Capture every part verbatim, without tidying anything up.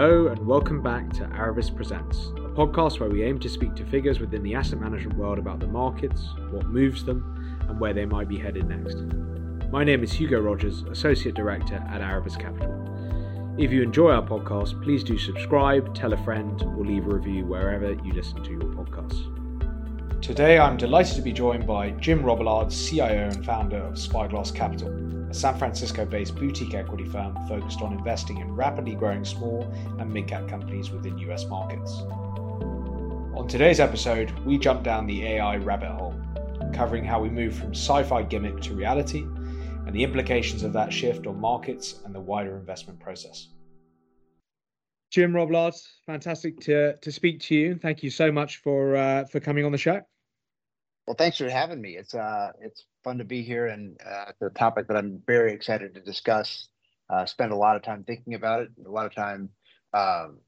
Hello and welcome back to Aravis Presents, a podcast where we aim to speak to figures within the asset management world about the markets, what moves them, and where they might be headed next. My name is Hugo Rogers, Associate Director at Aravis Capital. If you enjoy our podcast, please do subscribe, tell a friend, or leave a review wherever you listen to your podcasts. Today I'm delighted to be joined by Jim Robillard, C I O and founder of Spyglass Capital, a San Francisco-based boutique equity firm focused on investing in rapidly growing small and mid-cap companies within U S markets. On today's episode, we jump down the A I rabbit hole, covering how we move from sci-fi gimmick to reality and the implications of that shift on markets and the wider investment process. Jim Robillard, fantastic to, to speak to you. Thank you so much for uh, for coming on the show. Well, thanks for having me. It's uh, it's fun to be here, and uh, the topic that I'm very excited to discuss. Uh, spend a lot of time thinking about it, a lot of time um,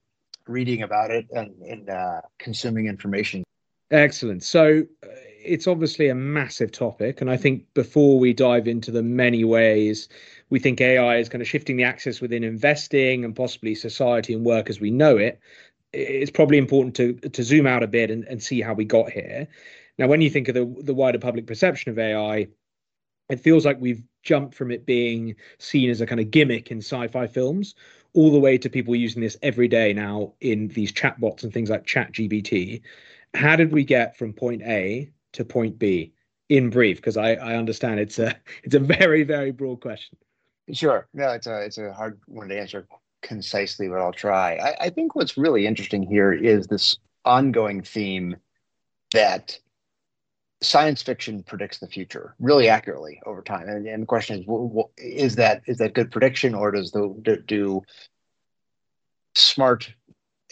reading about it, and, and uh, consuming information. Excellent. So uh, it's obviously a massive topic, and I think before we dive into the many ways we think A I is kind of shifting the axis within investing and possibly society and work as we know it, it's probably important to to zoom out a bit and, and see how we got here. Now, when you think of the, the wider public perception of A I, it feels like we've jumped from it being seen as a kind of gimmick in sci-fi films all the way to people using this every day now in these chatbots and things like ChatGPT. How did we get from point A to point B in brief? Because I, I understand it's a it's a very, very broad question. Sure. No, it's a, it's a hard one to answer concisely, but I'll try. I, I think what's really interesting here is this ongoing theme that science fiction predicts the future really accurately over time, and, and the question is: w- w- is that is that good prediction, or does the do, do smart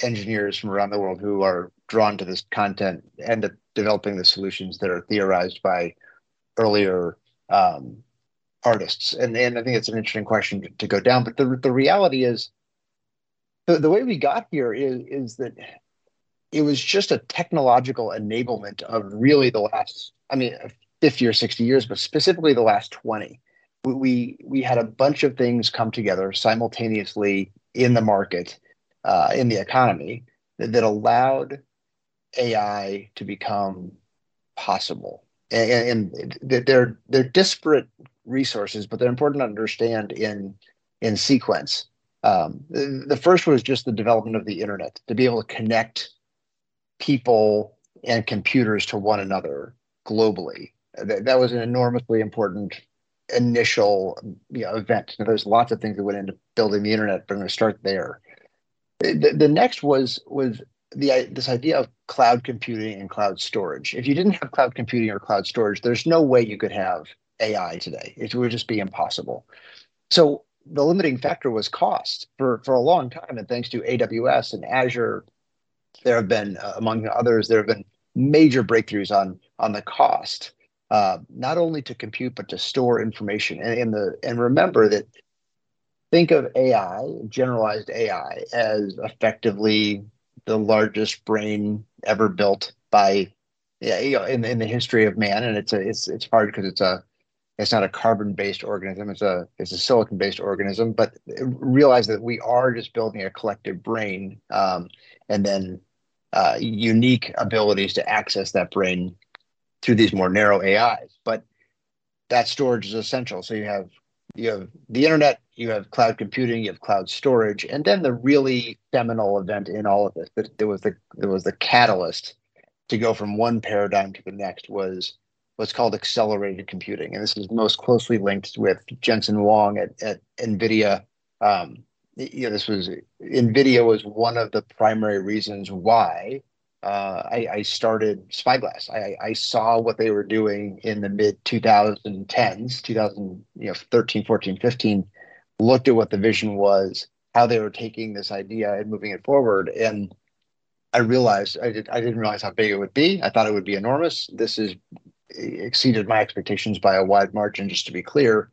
engineers from around the world who are drawn to this content end up developing the solutions that are theorized by earlier um, artists? And and I think it's an interesting question to, to go down. But the the reality is, the the way we got here is is that it was just a technological enablement of really the last, I mean, fifty or sixty years, but specifically the last twenty. We, we, we had a bunch of things come together simultaneously in the market, uh, in the economy, that, that allowed A I to become possible. And, and they're, they're disparate resources, but they're important to understand in, in sequence. Um, the first was just the development of the internet, to be able to connect people and computers to one another globally. That, that was an enormously important initial you know, event. Now, there's lots of things that went into building the internet, but I'm going to start there. The, the next was was the this idea of cloud computing and cloud storage. If you didn't have cloud computing or cloud storage, there's no way you could have A I today. It would just be impossible. So the limiting factor was cost for, for a long time. And thanks to A W S and Azure, there have been, uh, among others, there have been major breakthroughs on on the cost, uh, not only to compute but to store information. And, and the and remember that, think of A I, generalized A I, as effectively the largest brain ever built by, yeah, you know, in in the history of man. And it's a, it's it's hard because it's a it's not a carbon based organism. It's a it's a silicon based organism. But realize that we are just building a collective brain. Um, And then uh, unique abilities to access that brain through these more narrow A Is, but that storage is essential. So you have you have the internet, you have cloud computing, you have cloud storage, and then the really seminal event in all of this that there was the there was the catalyst to go from one paradigm to the next was what's called accelerated computing, and this is most closely linked with Jensen Huang at at Nvidia. Um, You know, this was Nvidia was one of the primary reasons why uh, I, I started Spyglass. I, I saw what they were doing in the mid twenty tens, two thousand, you know, thirteen, fourteen, fifteen. Looked at what the vision was, how they were taking this idea and moving it forward, and I realized I did I didn't realize how big it would be. I thought it would be enormous. This is exceeded my expectations by a wide margin. Just to be clear,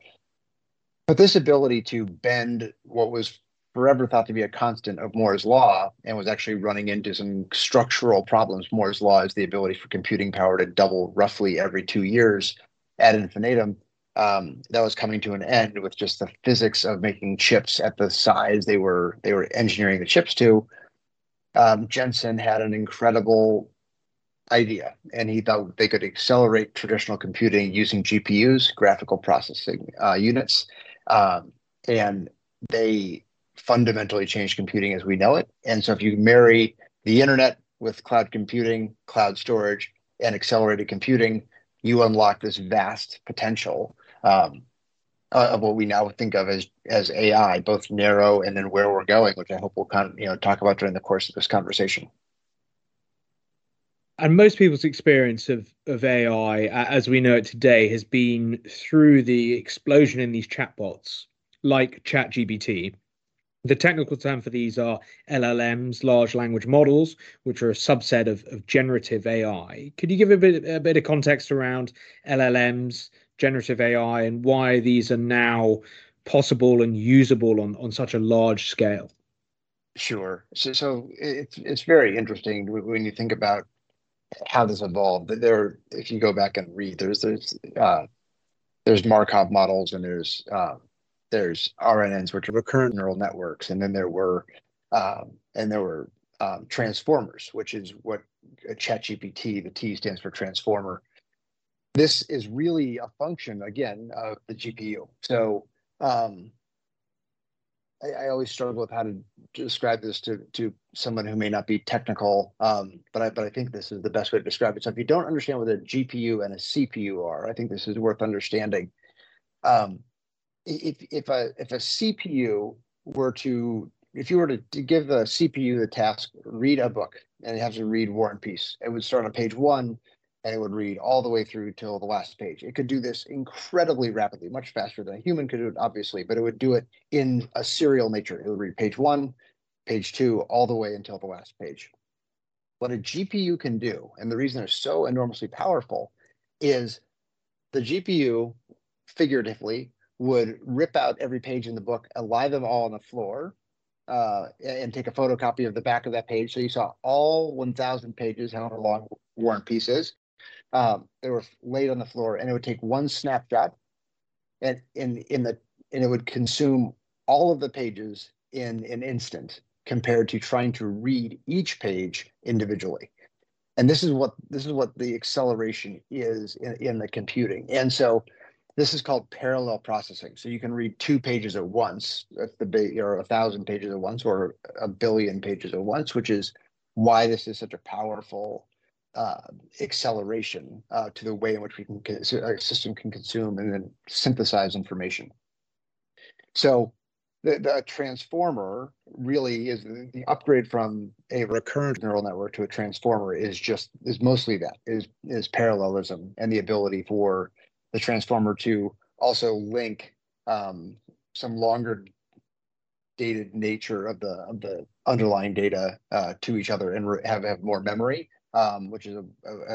but this ability to bend what was forever thought to be a constant of Moore's law and was actually running into some structural problems. Moore's law is the ability for computing power to double roughly every two years ad infinitum. um, that was coming to an end with just the physics of making chips at the size they were they were engineering the chips to. Um, Jensen had an incredible idea, and he thought they could accelerate traditional computing using G P Us, graphical processing uh, units, um, and they fundamentally changed computing as we know it. And so if you marry the internet with cloud computing, cloud storage, and accelerated computing, you unlock this vast potential um, of what we now think of as as A I, both narrow and then where we're going, which I hope we'll kind of, you know, talk about during the course of this conversation. And most people's experience of, of A I, as we know it today, has been through the explosion in these chatbots, like ChatGPT. The technical term for these are L L Ms, Large Language Models, which are a subset of, of generative A I. Could you give a bit, a bit of context around L L Ms, generative A I, and why these are now possible and usable on, on such a large scale? Sure. So, so it's, it's very interesting when you think about how this evolved. There, if you go back and read, there's there's uh, there's Markov models, and there's uh, there's R N Ns, which are recurrent neural networks, and then there were um, and there were um, transformers, which is what ChatGPT, the T stands for transformer. This is really a function again of the G P U. So um, I, I always struggle with how to describe this to to someone who may not be technical, um, but I but I think this is the best way to describe it. So if you don't understand what a G P U and a C P U are, I think this is worth understanding. Um, if if a if a C P U were to if you were to, to give the C P U the task, read a book, and it has to read War and Peace, it would start on page one, and it would read all the way through till the last page. It could do this incredibly rapidly, much faster than a human could do it, obviously, but it would do it in a serial nature. It would read page one, page two, all the way until the last page. What a G P U can do, and the reason they're so enormously powerful, is the G P U, figuratively, would rip out every page in the book, lie them all on the floor, Uh, and take a photocopy of the back of that page. So you saw all one thousand pages, however long War and Peace is. Um, they were laid on the floor, and it would take one snapshot, and in in the and it would consume all of the pages in an instant, compared to trying to read each page individually. And this is what this is what the acceleration is in, in the computing. And so this is called parallel processing. So you can read two pages at once, that's the or a thousand pages at once, or a billion pages at once, which is why this is such a powerful uh, acceleration uh, to the way in which we can a system can consume and then synthesize information. So the, the transformer really is the upgrade from a recurrent neural network to a transformer is just is mostly that is is parallelism and the ability for the transformer to also link um, some longer dated nature of the of the underlying data uh, to each other and have have more memory, um, which is a,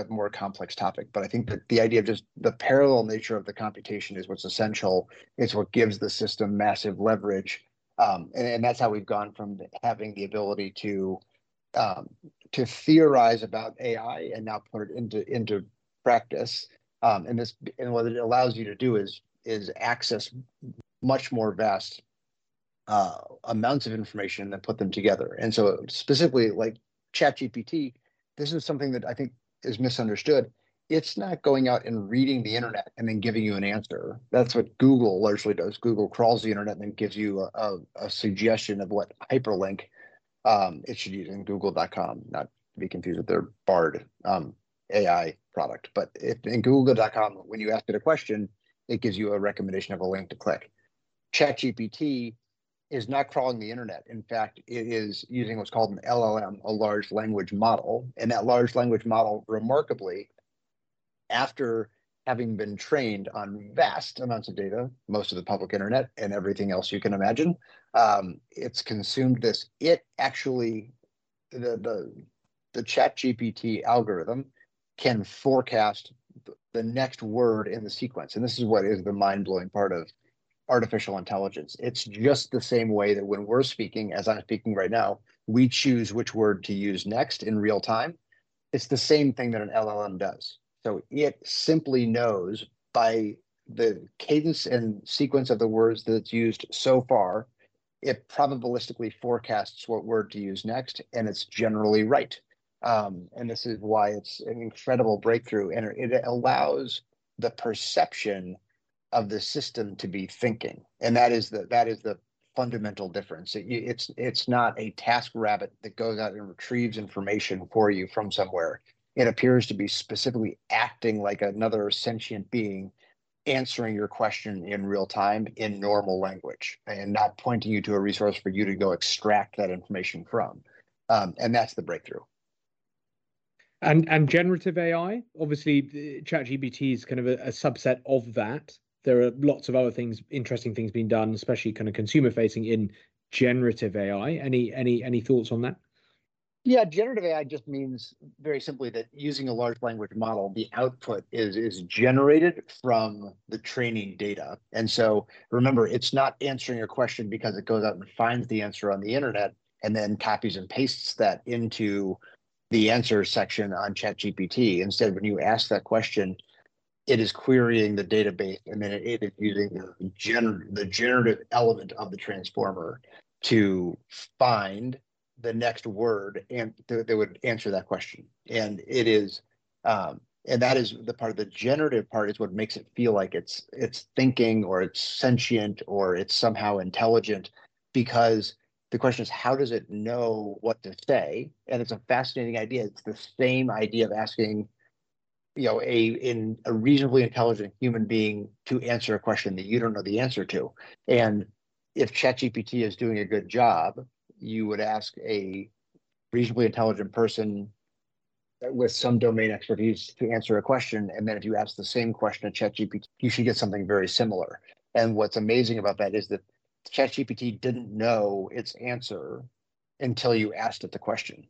a more complex topic. But I think that the idea of just the parallel nature of the computation is what's essential. It's what gives the system massive leverage, um, and, and that's how we've gone from having the ability to um, to theorize about A I and now put it into into practice. Um, and this, and what it allows you to do is is access much more vast uh, amounts of information and then put them together. And so, specifically, like ChatGPT, this is something that I think is misunderstood. It's not going out and reading the internet and then giving you an answer. That's what Google largely does. Google crawls the internet and then gives you a, a, a suggestion of what hyperlink um, it should use in Google dot com. Not to be confused with their Bard Um, A I product, but if in Google dot com, when you ask it a question, it gives you a recommendation of a link to click. ChatGPT is not crawling the internet. In fact, it is using what's called an L L M, a large language model, and that large language model, remarkably, after having been trained on vast amounts of data, most of the public internet and everything else you can imagine, um, it's consumed this. It actually, the the the ChatGPT algorithm can forecast the next word in the sequence. And this is what is the mind-blowing part of artificial intelligence. It's just the same way that when we're speaking, as I'm speaking right now, we choose which word to use next in real time. It's the same thing that an L L M does. So it simply knows by the cadence and sequence of the words that's used so far, it probabilistically forecasts what word to use next, and it's generally right. Um, and this is why it's an incredible breakthrough, and it allows the perception of the system to be thinking, and that is the that is the fundamental difference. It, it's it's not a task rabbit that goes out and retrieves information for you from somewhere. It appears to be specifically acting like another sentient being, answering your question in real time in normal language, and not pointing you to a resource for you to go extract that information from. Um, and that's the breakthrough. And and generative A I, obviously, ChatGPT is kind of a, a subset of that. There are lots of other things, interesting things being done, especially kind of consumer facing in generative A I. Any any any thoughts on that? Yeah, generative A I just means very simply that using a large language model, the output is is generated from the training data. And so remember, it's not answering your question because it goes out and finds the answer on the internet and then copies and pastes that into the answer section on ChatGPT. Instead, when you ask that question, it is querying the database, and then it is using the gener- the generative element of the transformer to find the next word and th- they would answer that question. And it is, um, and that is the part of the generative part is what makes it feel like it's it's thinking or it's sentient or it's somehow intelligent, because the question is, how does it know what to say? And it's a fascinating idea. It's the same idea of asking, you know, a in a reasonably intelligent human being to answer a question that you don't know the answer to. And if ChatGPT is doing a good job, you would ask a reasonably intelligent person with some domain expertise to answer a question. And then if you ask the same question to ChatGPT, you should get something very similar. And what's amazing about that is that ChatGPT didn't know its answer until you asked it the question.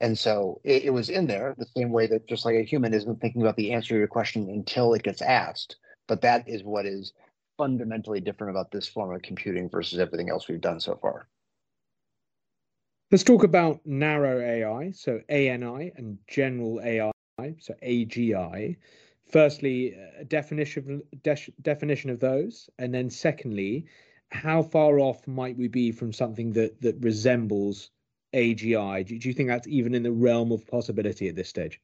And so it, it was in there the same way that just like a human isn't thinking about the answer to your question until it gets asked. But that is what is fundamentally different about this form of computing versus everything else we've done so far. Let's talk about narrow A I, so A N I, and general A I, so A G I. Firstly, a definition, de- definition of those, and then secondly, how far off might we be from something that that resembles A G I? Do, do you think that's even in the realm of possibility at this stage?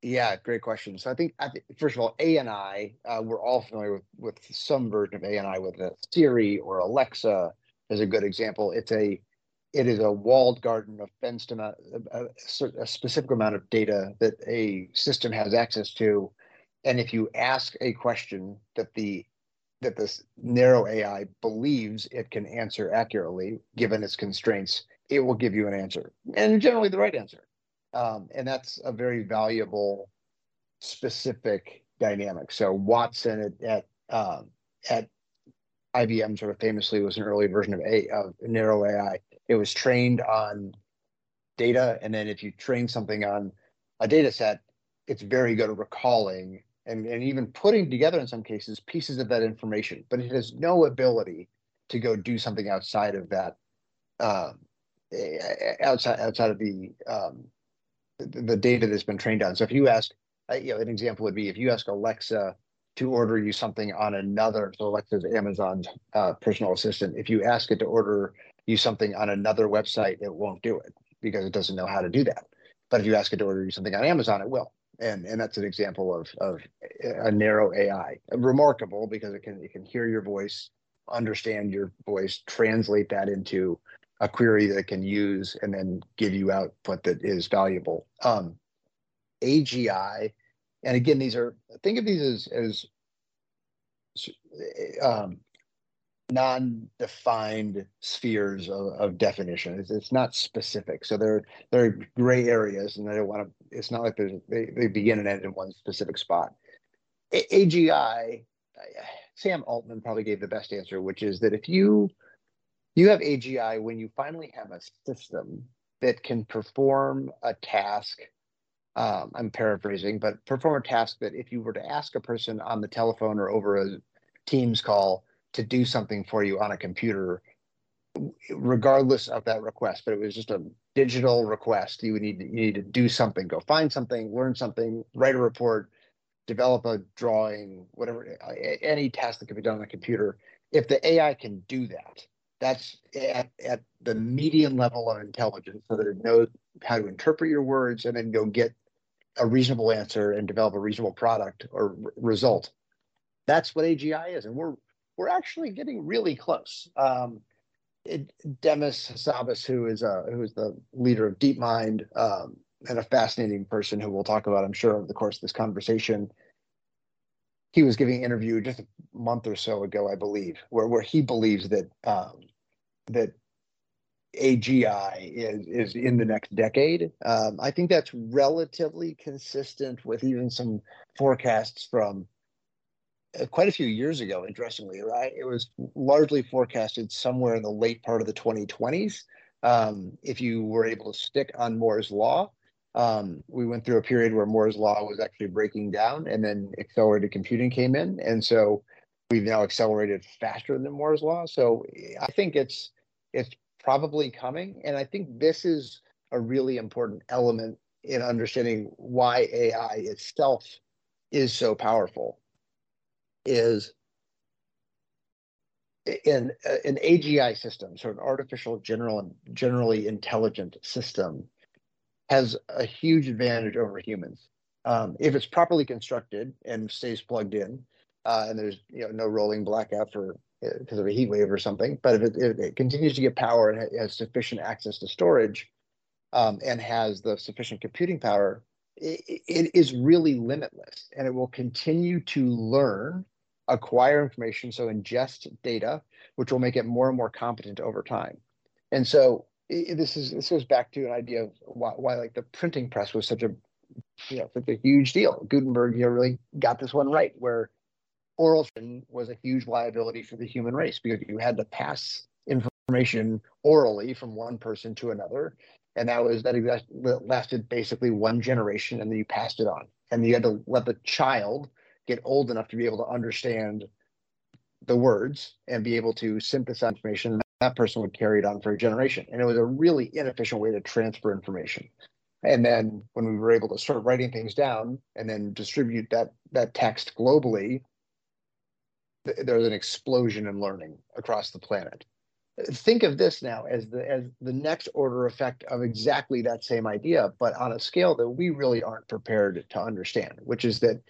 Yeah, great question. So I think, I th- first of all, A N I, uh, we're all familiar with, with some version of A N I, whether that's Siri or Alexa is a good example. It's a It is a walled garden of fenced amount, a, a specific amount of data that a system has access to, and if you ask a question that the that this narrow A I believes it can answer accurately, given its constraints, it will give you an answer, and generally the right answer. Um, and that's a very valuable, specific dynamic. So Watson at at, um, at I B M sort of famously was an early version of a of narrow A I. It was trained on data, and then if you train something on a data set, it's very good at recalling and, and even putting together, in some cases, pieces of that information. But it has no ability to go do something outside of that, uh, outside outside of the um, the data that's been trained on. So if you ask, you know, an example would be if you ask Alexa to order you something on another, so Alexa's Amazon's uh, personal assistant, if you ask it to order you something on another website, it won't do it because it doesn't know how to do that. But if you ask it to order you something on Amazon, it will. And and that's an example of of a narrow A I. Remarkable because it can it can hear your voice, understand your voice, translate that into a query that it can use, and then give you output that is valuable. Um, A G I, and again, these are think of these as as um, non-defined spheres of, of definition. It's, it's not specific, so there there are gray areas, and I don't want to. It's not like there's they, they begin and end in one specific spot. A G I, Sam Altman probably gave the best answer, which is that if you you have A G I when you finally have a system that can perform a task. Um, I'm paraphrasing, but perform a task that if you were to ask a person on the telephone or over a Teams call to do something for you on a computer, regardless of that request, but it was just a digital request, you would need to, you need to do something, go find something, learn something, write a report, develop a drawing, whatever, any task that can be done on a computer, if the A I can do that, that's at, at the median level of intelligence so that it knows how to interpret your words and then go get a reasonable answer and develop a reasonable product or r- result. That's what A G I is. And we're we're actually getting really close. Um, it, Demis Hassabis, who is a, who is the leader of DeepMind, um, and a fascinating person who we'll talk about, I'm sure, over the course of this conversation. He was giving an interview just a month or so ago, I believe, where where he believes that um, that A G I is is in the next decade. Um, I think that's relatively consistent with even some forecasts from quite a few years ago, interestingly, right? It was largely forecasted somewhere in the late part of the twenty twenties. Um, if you were able to stick on Moore's Law, um, we went through a period where Moore's Law was actually breaking down and then accelerated computing came in. And so we've now accelerated faster than Moore's Law. So I think it's it's probably coming. And I think this is a really important element in understanding why A I itself is so powerful. Is in an A G I system, so an artificial general and generally intelligent system, has a huge advantage over humans um, if it's properly constructed and stays plugged in, uh, and there's you know no rolling blackout for because of a heat wave or something. But if it, if it continues to get power and has sufficient access to storage um, and has the sufficient computing power, it, it is really limitless, and it will continue to learn. Acquire information, so ingest data, which will make it more and more competent over time. And so it, this is this goes back to an idea of why, why like the printing press was such a you know such a huge deal. Gutenberg, you know, really got this one right, where oral tradition was a huge liability for the human race because you had to pass information orally from one person to another, and that was that exact, lasted basically one generation, and then you passed it on, and you had to let the child get old enough to be able to understand the words and be able to synthesize information, and that person would carry it on for a generation. And it was a really inefficient way to transfer information. And then when we were able to start writing things down and then distribute that that text globally, th- there was an explosion in learning across the planet. Think of this now as the as the next order effect of exactly that same idea, but on a scale that we really aren't prepared to understand, which is that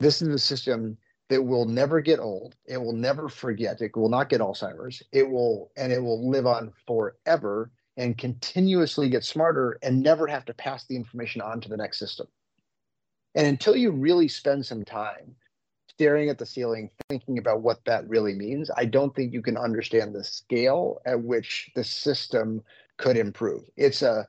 this is a system that will never get old. It will never forget. It will not get Alzheimer's. It will, and it will live on forever and continuously get smarter and never have to pass the information on to the next system. And until you really spend some time staring at the ceiling, thinking about what that really means, I don't think you can understand the scale at which the system could improve. It's a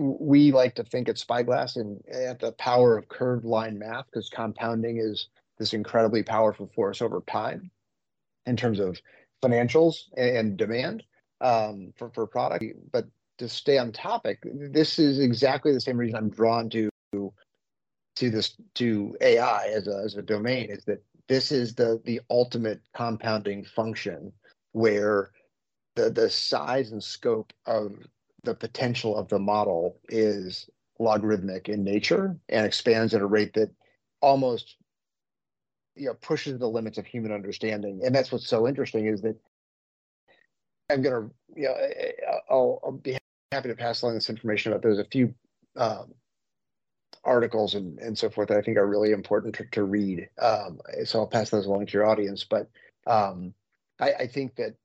We like to think at Spyglass and at the power of curved line math, because compounding is this incredibly powerful force over time in terms of financials and demand um, for, for product. But to stay on topic, this is exactly the same reason I'm drawn to to this to A I as a, as a domain, is that this is the the ultimate compounding function where the the size and scope of the potential of the model is logarithmic in nature and expands at a rate that almost you know, pushes the limits of human understanding. And that's what's so interesting, is that I'm going to, you know, I'll, I'll be happy to pass along this information about there's a few um, articles and, and so forth that I think are really important to, to read. Um, so I'll pass those along to your audience. But um, I, I think that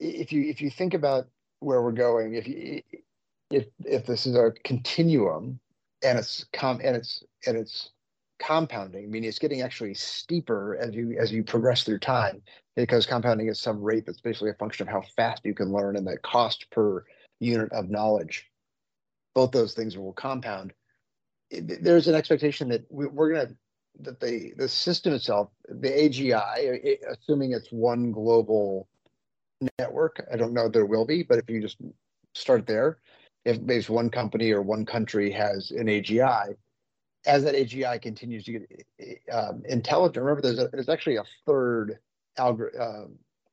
if you if you think about where we're going, if you, if if this is a continuum and it's com and it's and it's compounding, meaning it's getting actually steeper as you as you progress through time, because compounding is some rate that's basically a function of how fast you can learn and the cost per unit of knowledge. Both those things will compound. There's an expectation that we, we're gonna that the the system itself, the A G I, it, assuming it's one global network. I don't know there will be, but if you just start there, if maybe one company or one country has an A G I, as that A G I continues to get um, intelligent, remember there's, a, there's actually a third algor- uh,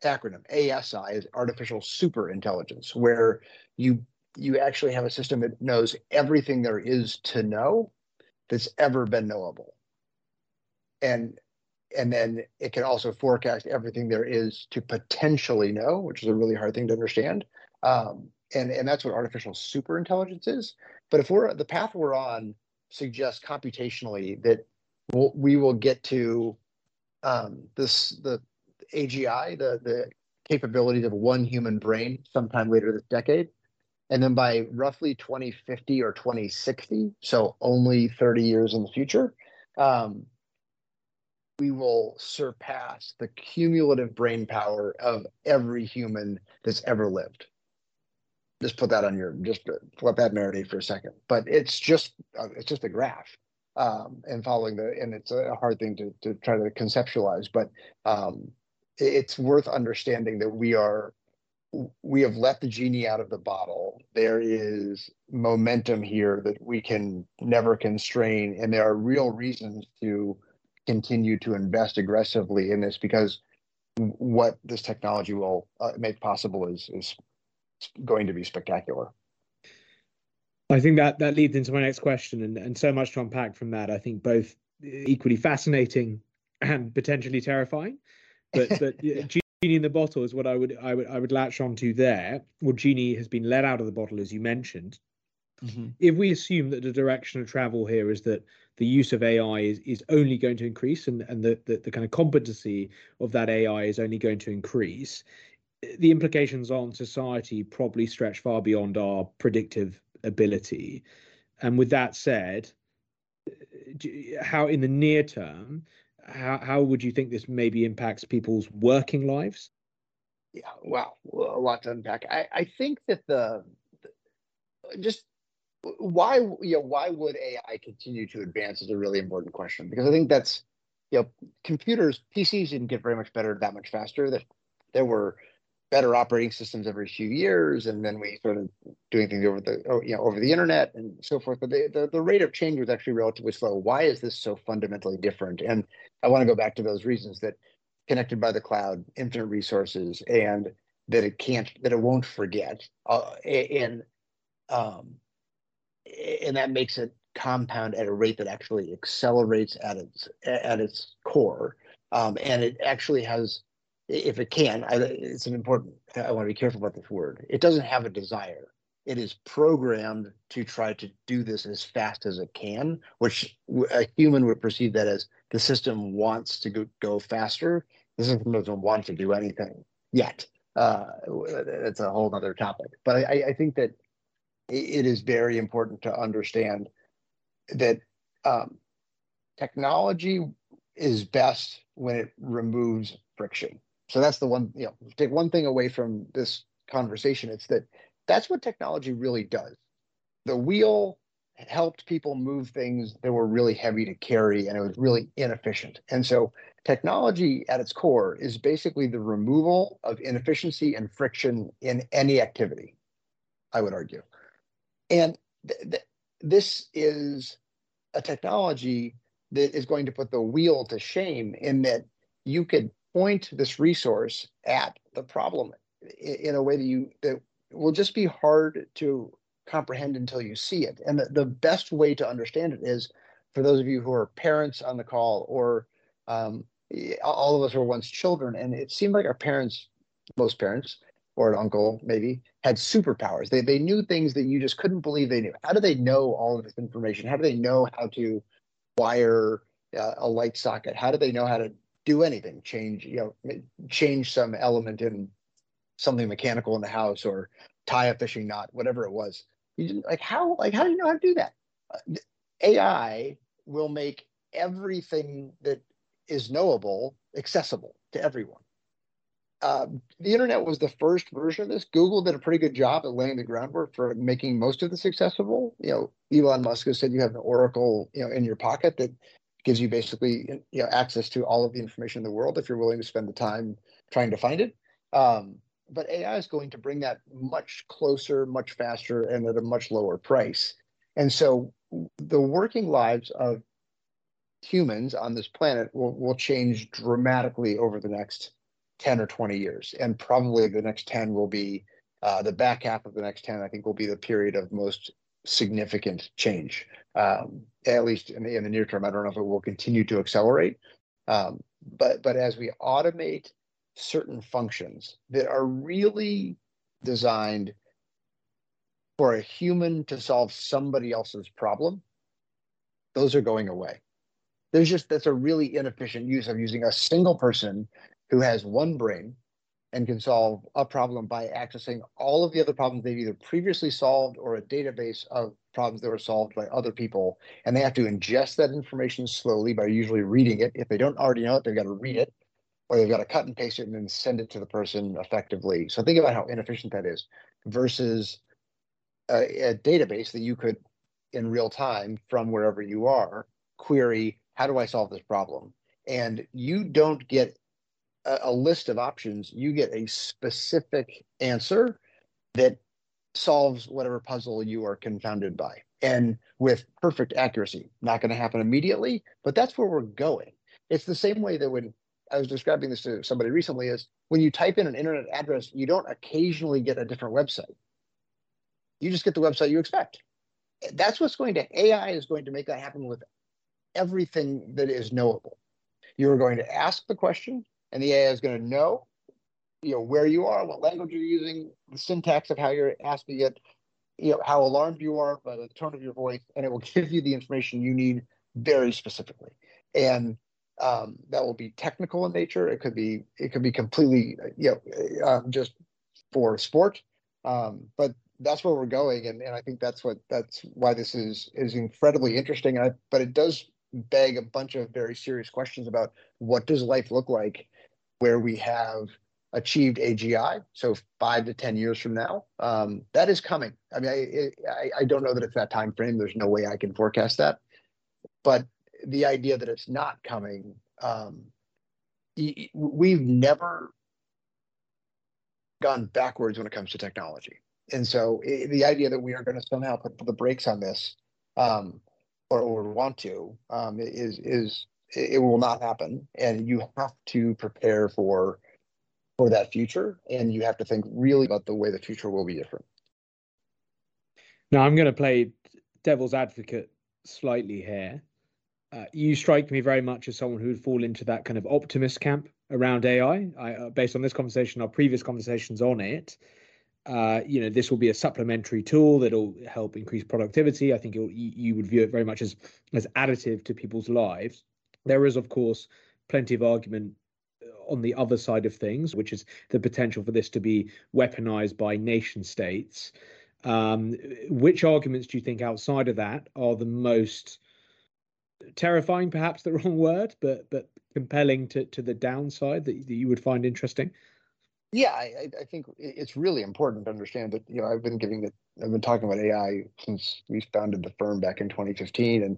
acronym, A S I is artificial super intelligence, where you you actually have a system that knows everything there is to know that's ever been knowable. and and then it can also forecast everything there is to potentially know, which is a really hard thing to understand. Um, and and that's what artificial superintelligence is. But if we're the path we're on suggests computationally that we'll, we will get to um, this the A G I, the the capabilities of one human brain sometime later this decade. And then by roughly twenty fifty or twenty sixty, so only thirty years in the future, um, we will surpass the cumulative brain power of every human that's ever lived. Just put that on your, just let that marinate for a second. But it's just, it's just a graph, um, and following the, and it's a hard thing to to try to conceptualize, but um, it's worth understanding that we are, we have let the genie out of the bottle. There is momentum here that we can never constrain, and there are real reasons to continue to invest aggressively in this, because what this technology will uh, make possible is is going to be spectacular. I think that that leads into my next question, and, and so much to unpack from that. I think both equally fascinating and potentially terrifying, but but yeah. Genie in the bottle is what I would I would I would latch onto there. Well, Genie has been let out of the bottle, as you mentioned. Mm-hmm. If we assume that the direction of travel here is that the use of A I is is only going to increase, and and the the, the kind of competency of that A I is only going to increase, the implications on society probably stretch far beyond our predictive ability. And with that said, how in the near term, How how would you think this maybe impacts people's working lives? Yeah, wow, a lot to unpack. I, I think that the, the just why you know why would A I continue to advance is a really important question, because I think that's, you know, computers, P Cs didn't get very much better that much faster. That there were better operating systems every few years, and then we started doing things over the you know over the internet and so forth. But the, the the rate of change was actually relatively slow. Why is this so fundamentally different? And I want to go back to those reasons: that connected by the cloud, infinite resources, and that it can't, that it won't forget, uh, and um, and that makes it compound at a rate that actually accelerates at its at its core, um, and it actually has. If it can, I, it's an important, I want to be careful about this word. It doesn't have a desire. It is programmed to try to do this as fast as it can, which a human would perceive that as the system wants to go, go faster. The system doesn't want to do anything yet. Uh, that's a whole other topic. But I, I think that it is very important to understand that um, technology is best when it removes friction. So that's the one, you know, take one thing away from this conversation. It's that that's what technology really does. The wheel helped people move things that were really heavy to carry, and it was really inefficient. And so technology at its core is basically the removal of inefficiency and friction in any activity, I would argue. And th- th- this is a technology that is going to put the wheel to shame, in that you could point this resource at the problem in a way that you that will just be hard to comprehend until you see it. And the, the best way to understand it is, for those of you who are parents on the call, or um, all of us were once children, and it seemed like our parents, most parents, or an uncle maybe, had superpowers. They they knew things that you just couldn't believe they knew. How do they know all of this information? How do they know how to wire uh, a light socket? How do they know how to do anything, change, you know, change some element in something mechanical in the house, or tie a fishing knot, whatever it was? You didn't, like how, like how do you know how to do that? Uh, A I will make everything that is knowable accessible to everyone. Uh, the internet was the first version of this. Google did a pretty good job at laying the groundwork for making most of this accessible. You know, Elon Musk has said you have an oracle, you know, in your pocket that gives you basically, you know, access to all of the information in the world if you're willing to spend the time trying to find it. Um, but A I is going to bring that much closer, much faster, and at a much lower price. And so the working lives of humans on this planet will, will change dramatically over the next ten or twenty years. And probably the next ten will be, uh, the back half of the next ten, I think, will be the period of most significant change, um, at least in the, in the near term. I don't know if it will continue to accelerate, um, but but as we automate certain functions that are really designed for a human to solve somebody else's problem, those are going away. There's just, that's a really inefficient use of using a single person who has one brain and can solve a problem by accessing all of the other problems they've either previously solved or a database of problems that were solved by other people. And they have to ingest that information slowly by usually reading it. If they don't already know it, they've got to read it, or they've got to cut and paste it and then send it to the person effectively. So think about how inefficient that is versus a, a database that you could, in real time from wherever you are, query, how do I solve this problem? And you don't get a, a list of options. You get a specific answer that solves whatever puzzle you are confounded by, and with perfect accuracy. Not going to happen immediately, but that's where we're going. It's the same way that when I was describing this to somebody recently is when you type in an internet address, you don't occasionally get a different website. You just get the website you expect. That's what's going to, A I is going to make that happen with everything that is knowable. You're going to ask the question and the A I is going to know, you know, where you are, what language you're using, the syntax of how you're asking it, you know, how alarmed you are by the tone of your voice, and it will give you the information you need very specifically. And um, that will be technical in nature. It could be, it could be completely, you know, uh, just for sport, um, but that's where we're going, and, and I think that's what that's why this is is incredibly interesting. And I, but it does beg a bunch of very serious questions about what does life look like where we have achieved A G I. So five to ten years from now, um, that is coming. I mean, I, it, I I don't know that it's that time frame. There's no way I can forecast that. But the idea that it's not coming, um, we've never gone backwards when it comes to technology. And so it, the idea that we are going to somehow put the brakes on this, um, or, or want to, um, is is it will not happen. And you have to prepare for for that future, and you have to think really about the way the future will be different. Now, I'm going to play devil's advocate slightly here. Uh, you strike me very much as someone who would fall into that kind of optimist camp around A I. I, uh, based on this conversation, our previous conversations on it. Uh, you know, this will be a supplementary tool that'll help increase productivity. I think it'll, you would view it very much as as additive to people's lives. There is, of course, plenty of argument on the other side of things, which is the potential for this to be weaponized by nation states. Um, which arguments do you think outside of that are the most terrifying, perhaps the wrong word, but but compelling to, to the downside that, that you would find interesting? Yeah, I, I think it's really important to understand that, you know, I've been giving the, I've been talking about A I since we founded the firm back in twenty fifteen.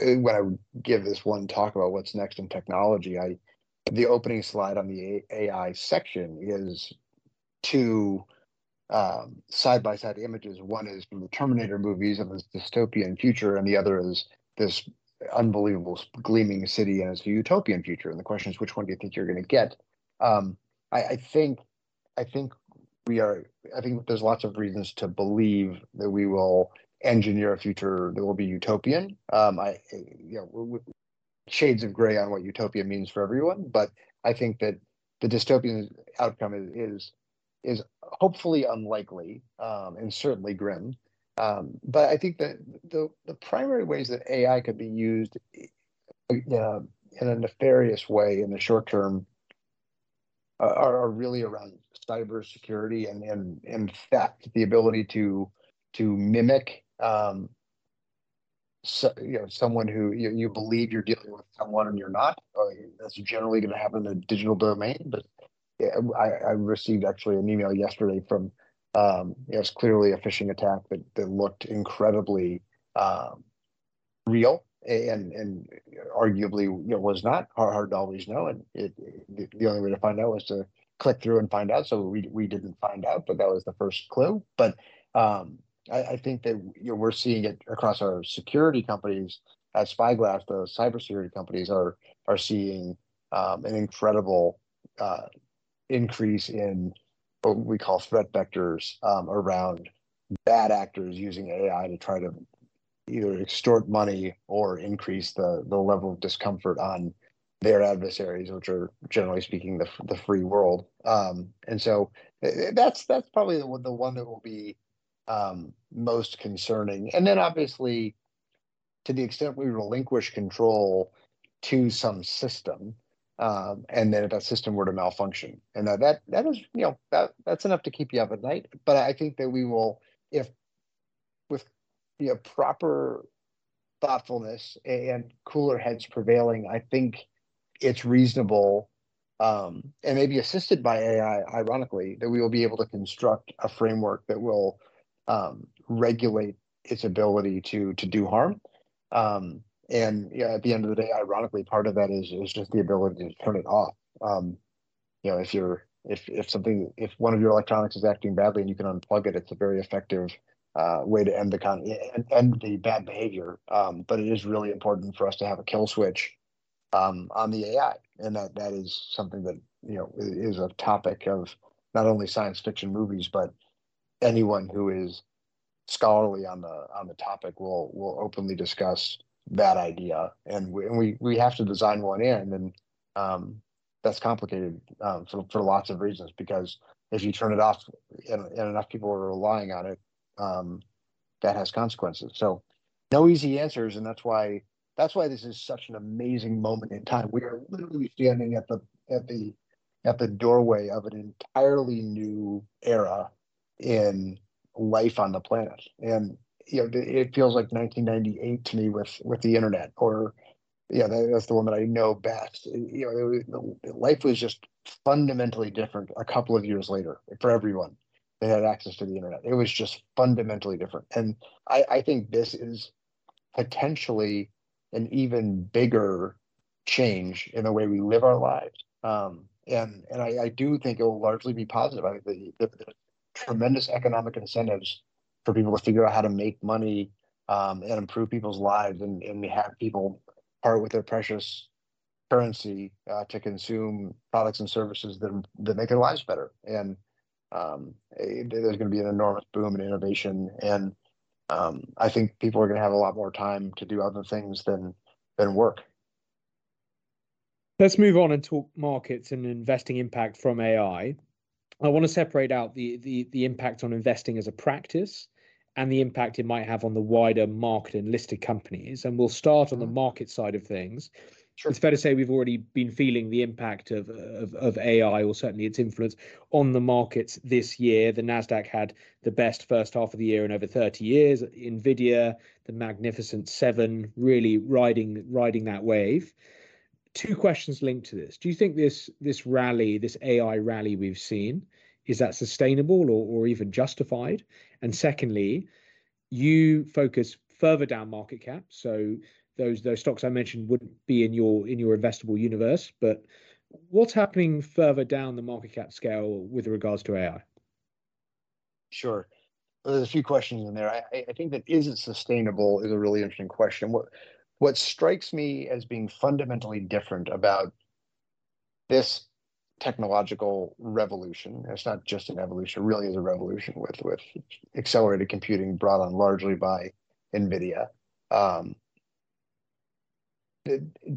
And when I give this one talk about what's next in technology, I, the opening slide on the A I section is two um, side-by-side images. One is from the Terminator movies of this dystopian future, and the other is this unbelievable gleaming city and it's a utopian future. And the question is, which one do you think you're going to get? Um, I, I think, I think we are. I think there's lots of reasons to believe that we will engineer a future that will be utopian. Um, I, you know, we, we, shades of gray on what utopia means for everyone, but I think that the dystopian outcome is is, is hopefully unlikely, um, and certainly grim. Um, but I think that the the primary ways that A I could be used uh, in a nefarious way in the short term Are, are really around cybersecurity and, and and theft, the ability to to mimic, um, so, you know, someone who you, you believe you're dealing with someone and you're not. Uh, that's generally going to happen in a digital domain. But yeah, I, I received actually an email yesterday from um, it was clearly a phishing attack that that looked incredibly um, real. And and arguably, you know, was not hard, hard to always know, and it, it, the only way to find out was to click through and find out. So we we didn't find out, but that was the first clue. But um, I, I think that, you know, we're seeing it across our security companies at Spyglass. The cybersecurity companies are are seeing um, an incredible uh, increase in what we call threat vectors um, around bad actors using A I to try to either extort money or increase the, the level of discomfort on their adversaries, which are generally speaking the the free world. Um, and so that's that's probably the, the one that will be um, most concerning. And then obviously, to the extent we relinquish control to some system, um, and then if that system were to malfunction, and that that, that is you know that that's enough to keep you up at night. But I think that we will, if with you know, proper thoughtfulness and cooler heads prevailing, I think it's reasonable, um, and maybe assisted by A I, ironically, that we will be able to construct a framework that will um, regulate its ability to to do harm. Um, and yeah, at the end of the day, ironically, part of that is is just the ability to turn it off. Um, you know, if you're if if something if one of your electronics is acting badly and you can unplug it, it's a very effective Uh, way to end the con end the bad behavior, um, but it is really important for us to have a kill switch um, on the A I, and that that is something that you know is a topic of not only science fiction movies, but anyone who is scholarly on the on the topic will will openly discuss that idea, and we and we, we have to design one in, and um, that's complicated um, for for lots of reasons, because if you turn it off and, and enough people are relying on it, Um, that has consequences. So no easy answers. And that's why, that's why this is such an amazing moment in time. We are literally standing at the, at the, at the doorway of an entirely new era in life on the planet. And, you know, it feels like nineteen ninety-eight to me with, with the internet, or, yeah, you know, that's the one that I know best. You know, it was, life was just fundamentally different a couple of years later for everyone that had access to the internet. It was just fundamentally different. And I, I think this is potentially an even bigger change in the way we live our lives. Um, and and I, I do think it will largely be positive. I think the, the, the tremendous economic incentives for people to figure out how to make money um, and improve people's lives, and, and have people part with their precious currency uh, to consume products and services that, that make their lives better. And Um, it, there's going to be an enormous boom in innovation, and um, I think people are going to have a lot more time to do other things than than work. Let's move on and talk markets and investing impact from A I. I want to separate out the the the impact on investing as a practice and the impact it might have on the wider market and listed companies. And we'll start on the market side of things. Sure. It's fair to say we've already been feeling the impact of, of, of A I, or certainly its influence, on the markets this year. The NASDAQ had the best first half of the year in over thirty years. Nvidia, the magnificent seven, really riding riding that wave. Two questions linked to this. Do you think this this rally, this A I rally we've seen, is that sustainable or, or even justified? And secondly, you focus further down market cap. So Those those stocks I mentioned wouldn't be in your in your investable universe, but what's happening further down the market cap scale with regards to A I? Sure, well, there's a few questions in there. I, I think that is it sustainable is a really interesting question. What what strikes me as being fundamentally different about this technological revolution, it's not just an evolution, it really is a revolution with with accelerated computing brought on largely by NVIDIA. Um,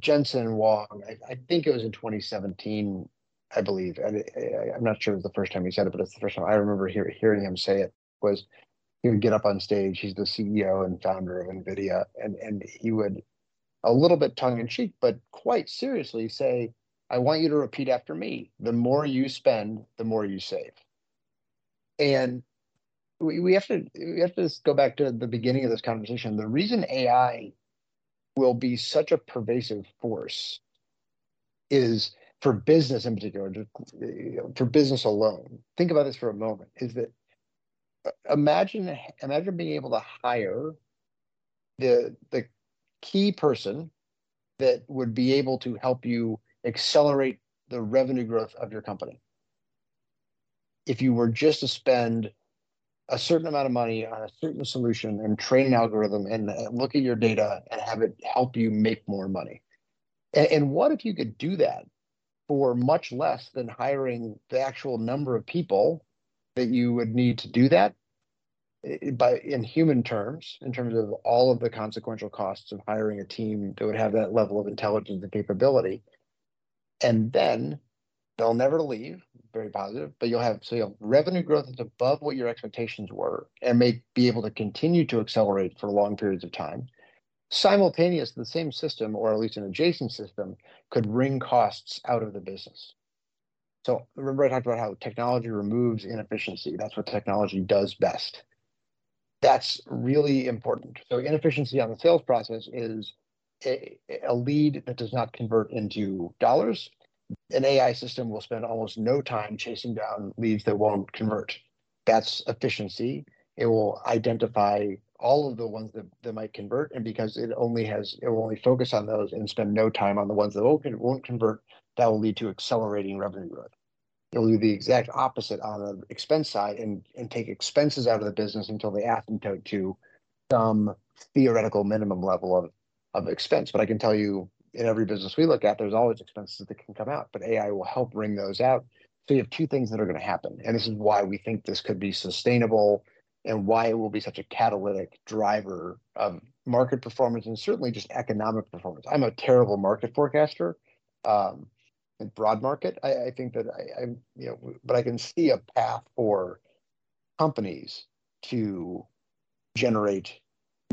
Jensen Huang, I, I think it was in twenty seventeen, I believe, and I, I'm not sure the first time he said it, but it's the first time I remember hear, hearing him say it, was he would get up on stage. He's the C E O and founder of NVIDIA, and, and he would, a little bit tongue-in-cheek, but quite seriously say, I want you to repeat after me, the more you spend, the more you save. And we, we have to we have to just go back to the beginning of this conversation. The reason A I will be such a pervasive force is for business in particular, for business alone. Think about this for a moment, is that imagine imagine being able to hire the the key person that would be able to help you accelerate the revenue growth of your company. If you were just to spend a certain amount of money on a certain solution and train an algorithm and look at your data and have it help you make more money. And, and what if you could do that for much less than hiring the actual number of people that you would need to do that, by in human terms, in terms of all of the consequential costs of hiring a team that would have that level of intelligence and capability. And then they'll never leave, very positive, but you'll have, so you'll have revenue growth that's above what your expectations were and may be able to continue to accelerate for long periods of time. Simultaneous, the same system, or at least an adjacent system, could wring costs out of the business. So remember I talked about how technology removes inefficiency. That's what technology does best. That's really important. So inefficiency on the sales process is a, a lead that does not convert into dollars. An A I system will spend almost no time chasing down leads that won't convert. That's efficiency. It will identify all of the ones that, that might convert, and because it only has, it will only focus on those and spend no time on the ones that won't, won't convert, that will lead to accelerating revenue growth. It will do the exact opposite on the expense side and, and take expenses out of the business until they asymptote to some theoretical minimum level of, of expense. But I can tell you, in every business we look at, there's always expenses that can come out, but A I will help wring those out. So you have two things that are going to happen, and this is why we think this could be sustainable and why it will be such a catalytic driver of market performance and certainly just economic performance. I'm a terrible market forecaster, um, and broad market. I, I think that I, I, you know, but I can see a path for companies to generate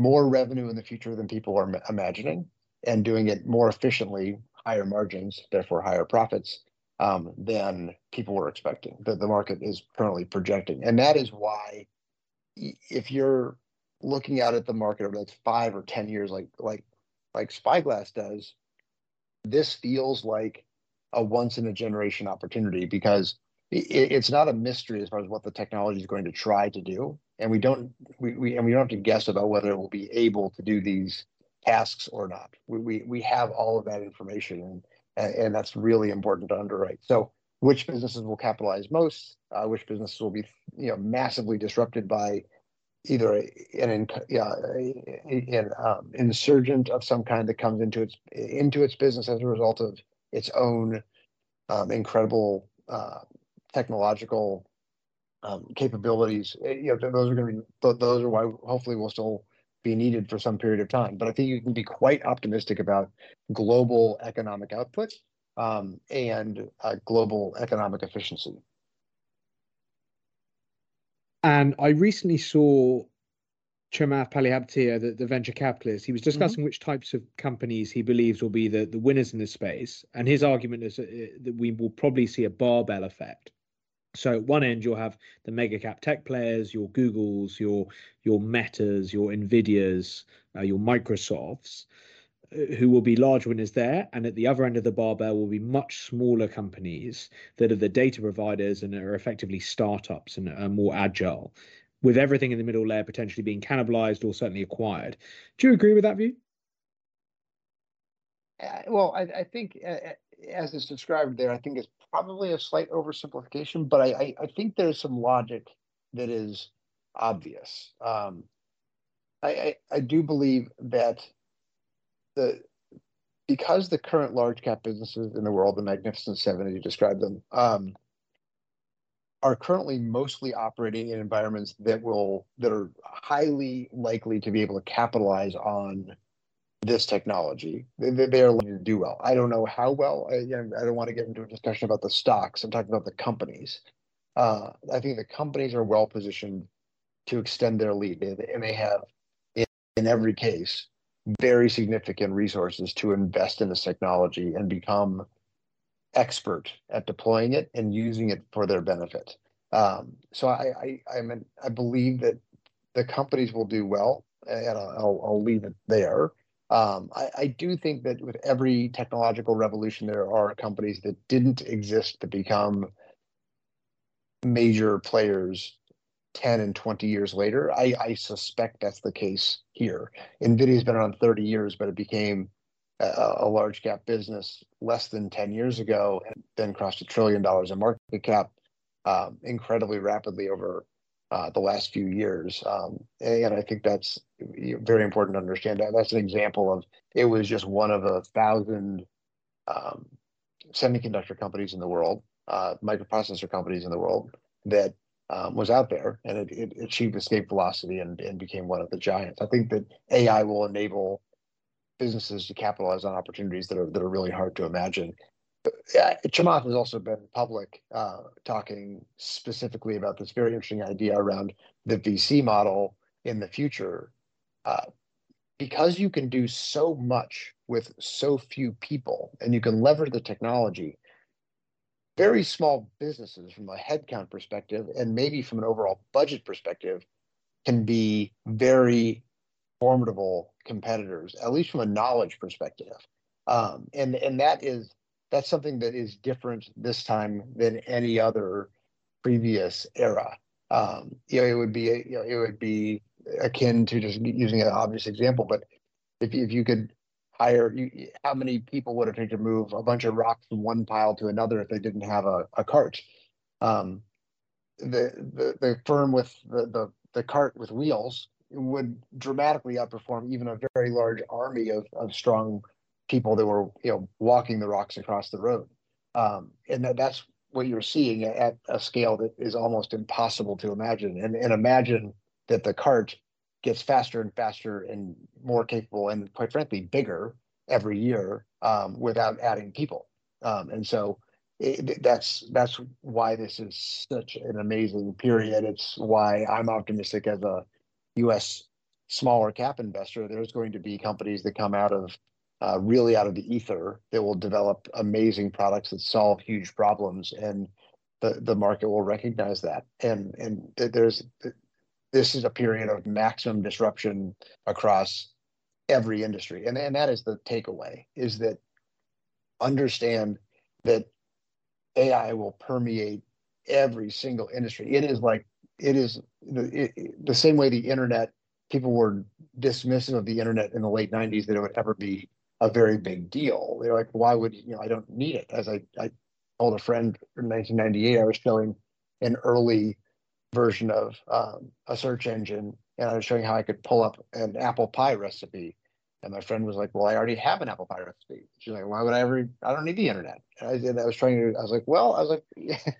more revenue in the future than people are imagining, and doing it more efficiently, higher margins, therefore higher profits, um, than people were expecting, that the market is currently projecting. And that is why, if you're looking out at the market over the next five or ten years, like like like Spyglass does, this feels like a once in a generation opportunity, because it, it's not a mystery as far as what the technology is going to try to do, and we don't we, we and we don't have to guess about whether it will be able to do these tasks or not. We we we have all of that information, and and that's really important to underwrite. So, which businesses will capitalize most? Uh, which businesses will be, you know, massively disrupted by either an, an, uh, an um, insurgent of some kind that comes into its into its business as a result of its own um, incredible uh, technological um, capabilities? You know, those are going to be those are why hopefully we'll still be needed for some period of time. But I think you can be quite optimistic about global economic output um, and uh, global economic efficiency. And I recently saw Chamath Palihapitiya, the, the venture capitalist. He was discussing mm-hmm. which types of companies he believes will be the, the winners in this space. And his argument is that we will probably see a barbell effect. So at one end, you'll have the mega cap tech players, your Googles, your your Metas, your Nvidias, uh, your Microsofts, uh, who will be large winners there. And at the other end of the barbell will be much smaller companies that are the data providers and are effectively startups and are more agile, with everything in the middle layer potentially being cannibalized or certainly acquired. Do you agree with that view? Uh, well, I, I think uh, as it's described there, I think it's probably a slight oversimplification, but I, I, I think there's some logic that is obvious. Um, I, I, I do believe that the because the current large cap businesses in the world, the Magnificent Seven, as you described them, um, are currently mostly operating in environments that will that are highly likely to be able to capitalize on this technology. They are likely to do well. I don't know how well. I, I don't want to get into a discussion about the stocks. I'm talking about the companies. Uh, I think the companies are well positioned to extend their lead, and they have, in, in every case, very significant resources to invest in this technology and become expert at deploying it and using it for their benefit. Um, so I I, I'm an, I believe that the companies will do well, and I'll, I'll leave it there. Um, I, I do think that with every technological revolution, there are companies that didn't exist that become major players ten and twenty years later. I, I suspect that's the case here. NVIDIA's been around thirty years, but it became a, a large cap business less than ten years ago, and then crossed a trillion dollars in market cap um, incredibly rapidly over Uh, the last few years, um, and I think that's very important to understand. That that's an example of it was just one of a thousand um, semiconductor companies in the world, uh, microprocessor companies in the world that um, was out there, and it, it achieved escape velocity and, and became one of the giants. I think that A I will enable businesses to capitalize on opportunities that are that are really hard to imagine. But, uh, Chamath has also been public, uh, talking specifically about this very interesting idea around the V C model in the future, uh, because you can do so much with so few people, and you can leverage the technology. Very small businesses, from a headcount perspective, and maybe from an overall budget perspective, can be very formidable competitors, at least from a knowledge perspective. Um, and and that is that's something that is different this time than any other previous era. Um, you know, it would be a, you know, it would be akin to just using an obvious example, but if if you could hire, you, how many people would it take to move a bunch of rocks from one pile to another if they didn't have a, a cart? Um, the, the the firm with the, the the cart with wheels would dramatically outperform even a very large army of of strong people that were, you know, walking the rocks across the road. Um, and that that's what you're seeing at a scale that is almost impossible to imagine. And and imagine that the cart gets faster and faster and more capable and, quite frankly, bigger every year, um, without adding people. Um, and so it, that's that's why this is such an amazing period. It's why I'm optimistic as a U S smaller cap investor. There's going to be companies that come out of Uh, really out of the ether that will develop amazing products that solve huge problems, and the, the market will recognize that. And and there's this is a period of maximum disruption across every industry, and and that is the takeaway: is that understand that A I will permeate every single industry. It is like it is the, it, the same way the internet. People were dismissive of the internet in the late nineties that it would ever be a very big deal. They're like, why would, you know, I don't need it. As I, I told a friend in nineteen ninety-eight, I was showing an early version of um, a search engine, and I was showing how I could pull up an apple pie recipe. And my friend was like, well, I already have an apple pie recipe. She's like, why would I ever, I don't need the internet. And I, and I was trying to, I was like, well, I was like, yeah,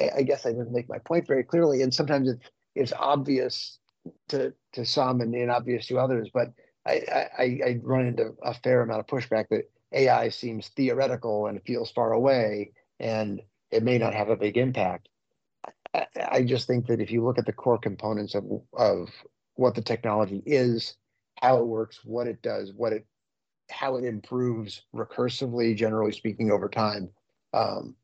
I, I guess I didn't make my point very clearly. And sometimes it, it's obvious to, to some and, and obvious to others, but I, I, I run into a fair amount of pushback that A I seems theoretical and feels far away, and it may not have a big impact. I, I just think that if you look at the core components of, of what the technology is, how it works, what it does, what it, how it improves recursively, generally speaking, over time, um,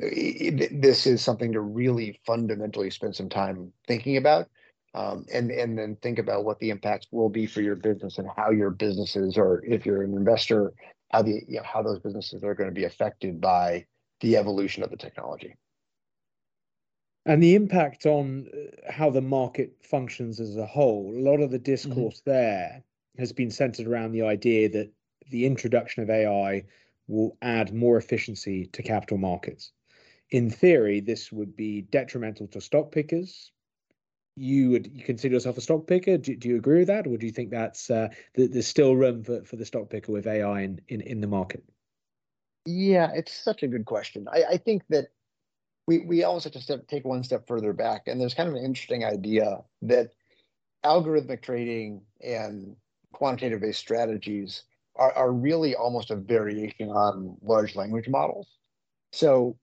it, this is something to really fundamentally spend some time thinking about. Um, and, and then think about what the impacts will be for your business and how your businesses, or if you're an investor, how the, you know, how those businesses are going to be affected by the evolution of the technology. And the impact on how the market functions as a whole. A lot of the discourse mm-hmm. there has been centered around the idea that the introduction of A I will add more efficiency to capital markets. In theory, this would be detrimental to stock pickers. You would you consider yourself a stock picker? Do, do you agree with that, or do you think that's uh, that there's still room for, for the stock picker with A I in, in, in the market? Yeah, it's such a good question. I, I think that we we always have to step, take one step further back, and there's kind of an interesting idea that algorithmic trading and quantitative-based strategies are, are really almost a variation on large language models. So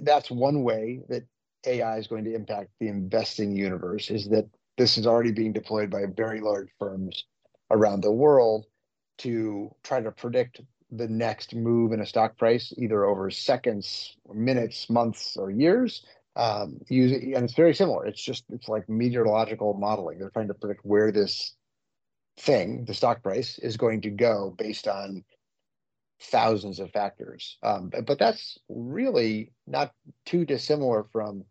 that's one way that A I is going to impact the investing universe, is that this is already being deployed by very large firms around the world to try to predict the next move in a stock price, either over seconds, minutes, months, or years. Um, using, and it's very similar. It's just, it's like meteorological modeling. They're trying to predict where this thing, the stock price, is going to go based on thousands of factors. Um, but, but that's really not too dissimilar from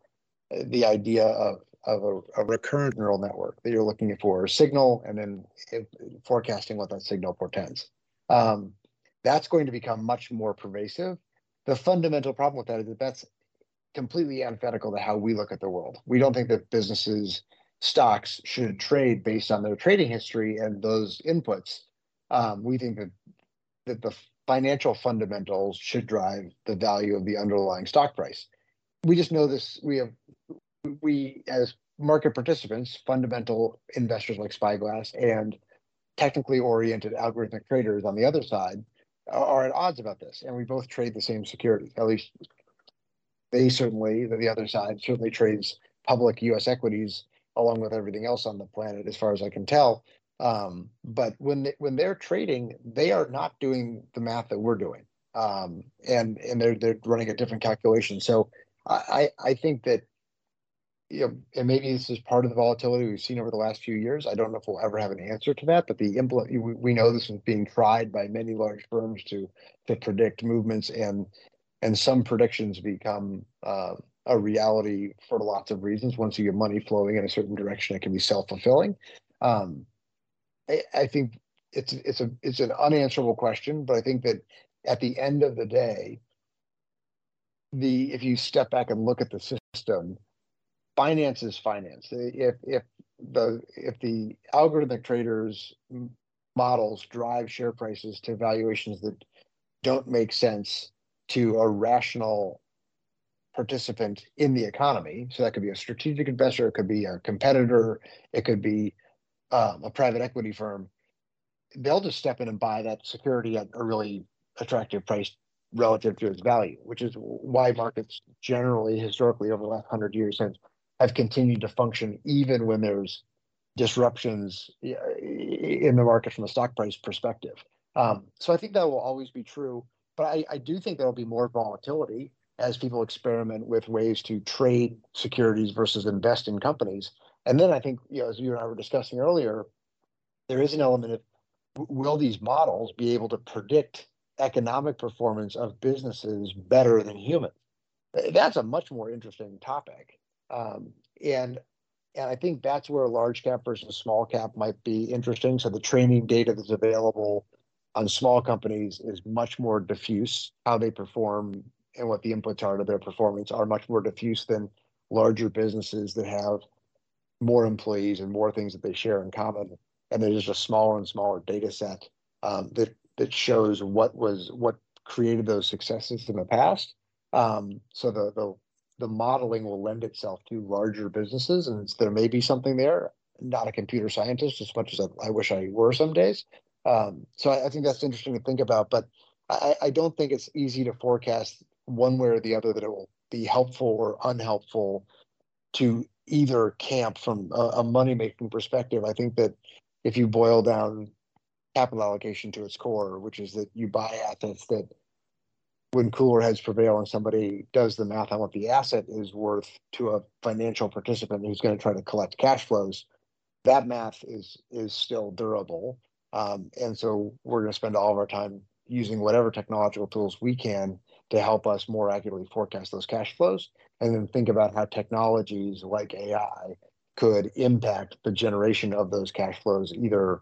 the idea of, of a, a recurrent neural network, that you're looking for a signal and then if, forecasting what that signal portends. Um, that's going to become much more pervasive. The fundamental problem with that is that that's completely antithetical to how we look at the world. We don't think that businesses, stocks, should trade based on their trading history and those inputs. Um, we think that, that the financial fundamentals should drive the value of the underlying stock price. We just know this. We have we, as market participants, fundamental investors like Spyglass and technically oriented algorithmic traders on the other side, are at odds about this. And we both trade the same securities. At least they certainly, the other side certainly trades public U S equities along with everything else on the planet, as far as I can tell. Um, but when they, when they're trading, they are not doing the math that we're doing, um, and and they're they're running a different calculation. So I I think that, you know, and maybe this is part of the volatility we've seen over the last few years. I don't know if we'll ever have an answer to that, but the implement we, we know this is being tried by many large firms to to predict movements, and and some predictions become uh, a reality for lots of reasons. Once you get money flowing in a certain direction, it can be self fulfilling. Um, I think it's it's a it's an unanswerable question, but I think that at the end of the day, the if you step back and look at the system, finance is finance. If if the if the algorithmic traders' models drive share prices to valuations that don't make sense to a rational participant in the economy, so that could be a strategic investor, it could be a competitor, it could be Um, a private equity firm, they'll just step in and buy that security at a really attractive price relative to its value, which is why markets generally, historically, over the last hundred years since, have continued to function even when there's disruptions in the market from a stock price perspective. Um, so I think that will always be true, but I, I do think there'll be more volatility as people experiment with ways to trade securities versus invest in companies. And then I think, you know, as you and I were discussing earlier, there is an element of, will these models be able to predict economic performance of businesses better than humans? That's a much more interesting topic. Um, and and I think that's where large cap versus small cap might be interesting. So the training data that's available on small companies is much more diffuse. How they perform and what the inputs are to their performance are much more diffuse than larger businesses that have more employees and more things that they share in common, and there's just a smaller and smaller data set um, that that shows what was what created those successes in the past. Um, so the the the modeling will lend itself to larger businesses, and it's, there may be something there. I'm not a computer scientist, as much as I, I wish I were some days. Um, so I, I think that's interesting to think about, but I, I don't think it's easy to forecast one way or the other that it will be helpful or unhelpful to either camp from a money-making perspective. I think that if you boil down capital allocation to its core, which is that you buy assets that when cooler heads prevail and somebody does the math on what the asset is worth to a financial participant who's going to try to collect cash flows, that math is is still durable. Um, and so we're going to spend all of our time using whatever technological tools we can to help us more accurately forecast those cash flows, and then think about how technologies like A I could impact the generation of those cash flows, either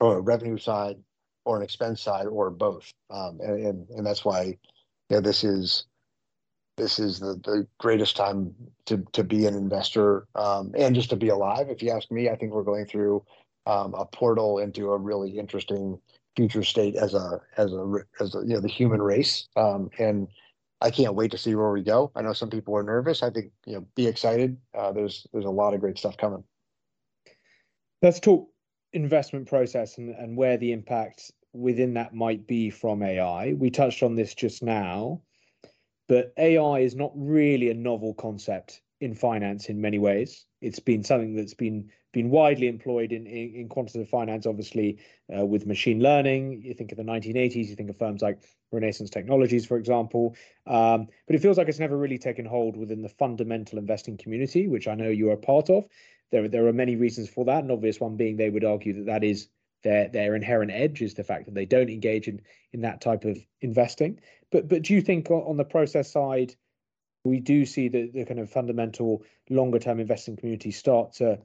on a revenue side or an expense side or both. Um, and, and, and that's why, you know, this is this is the, the greatest time to, to be an investor um, and just to be alive. If you ask me, I think we're going through um, a portal into a really interesting future state as a as a as a, you know, the human race, um, and I can't wait to see where we go. I know some people are nervous. I think, you know, be excited. Uh, there's there's a lot of great stuff coming. Let's talk investment process and and where the impact within that might be from A I. We touched on this just now, but A I is not really a novel concept in finance in many ways. It's been something that's been been widely employed in, in, in quantitative finance, obviously, uh, with machine learning. You think of the nineteen eighties, you think of firms like Renaissance Technologies, for example. Um, but it feels like it's never really taken hold within the fundamental investing community, which I know you are a part of. There, there are many reasons for that. An obvious one being they would argue that that is their their inherent edge, is the fact that they don't engage in, in that type of investing. But, but do you think on the process side, we do see the, the kind of fundamental longer term investing community start to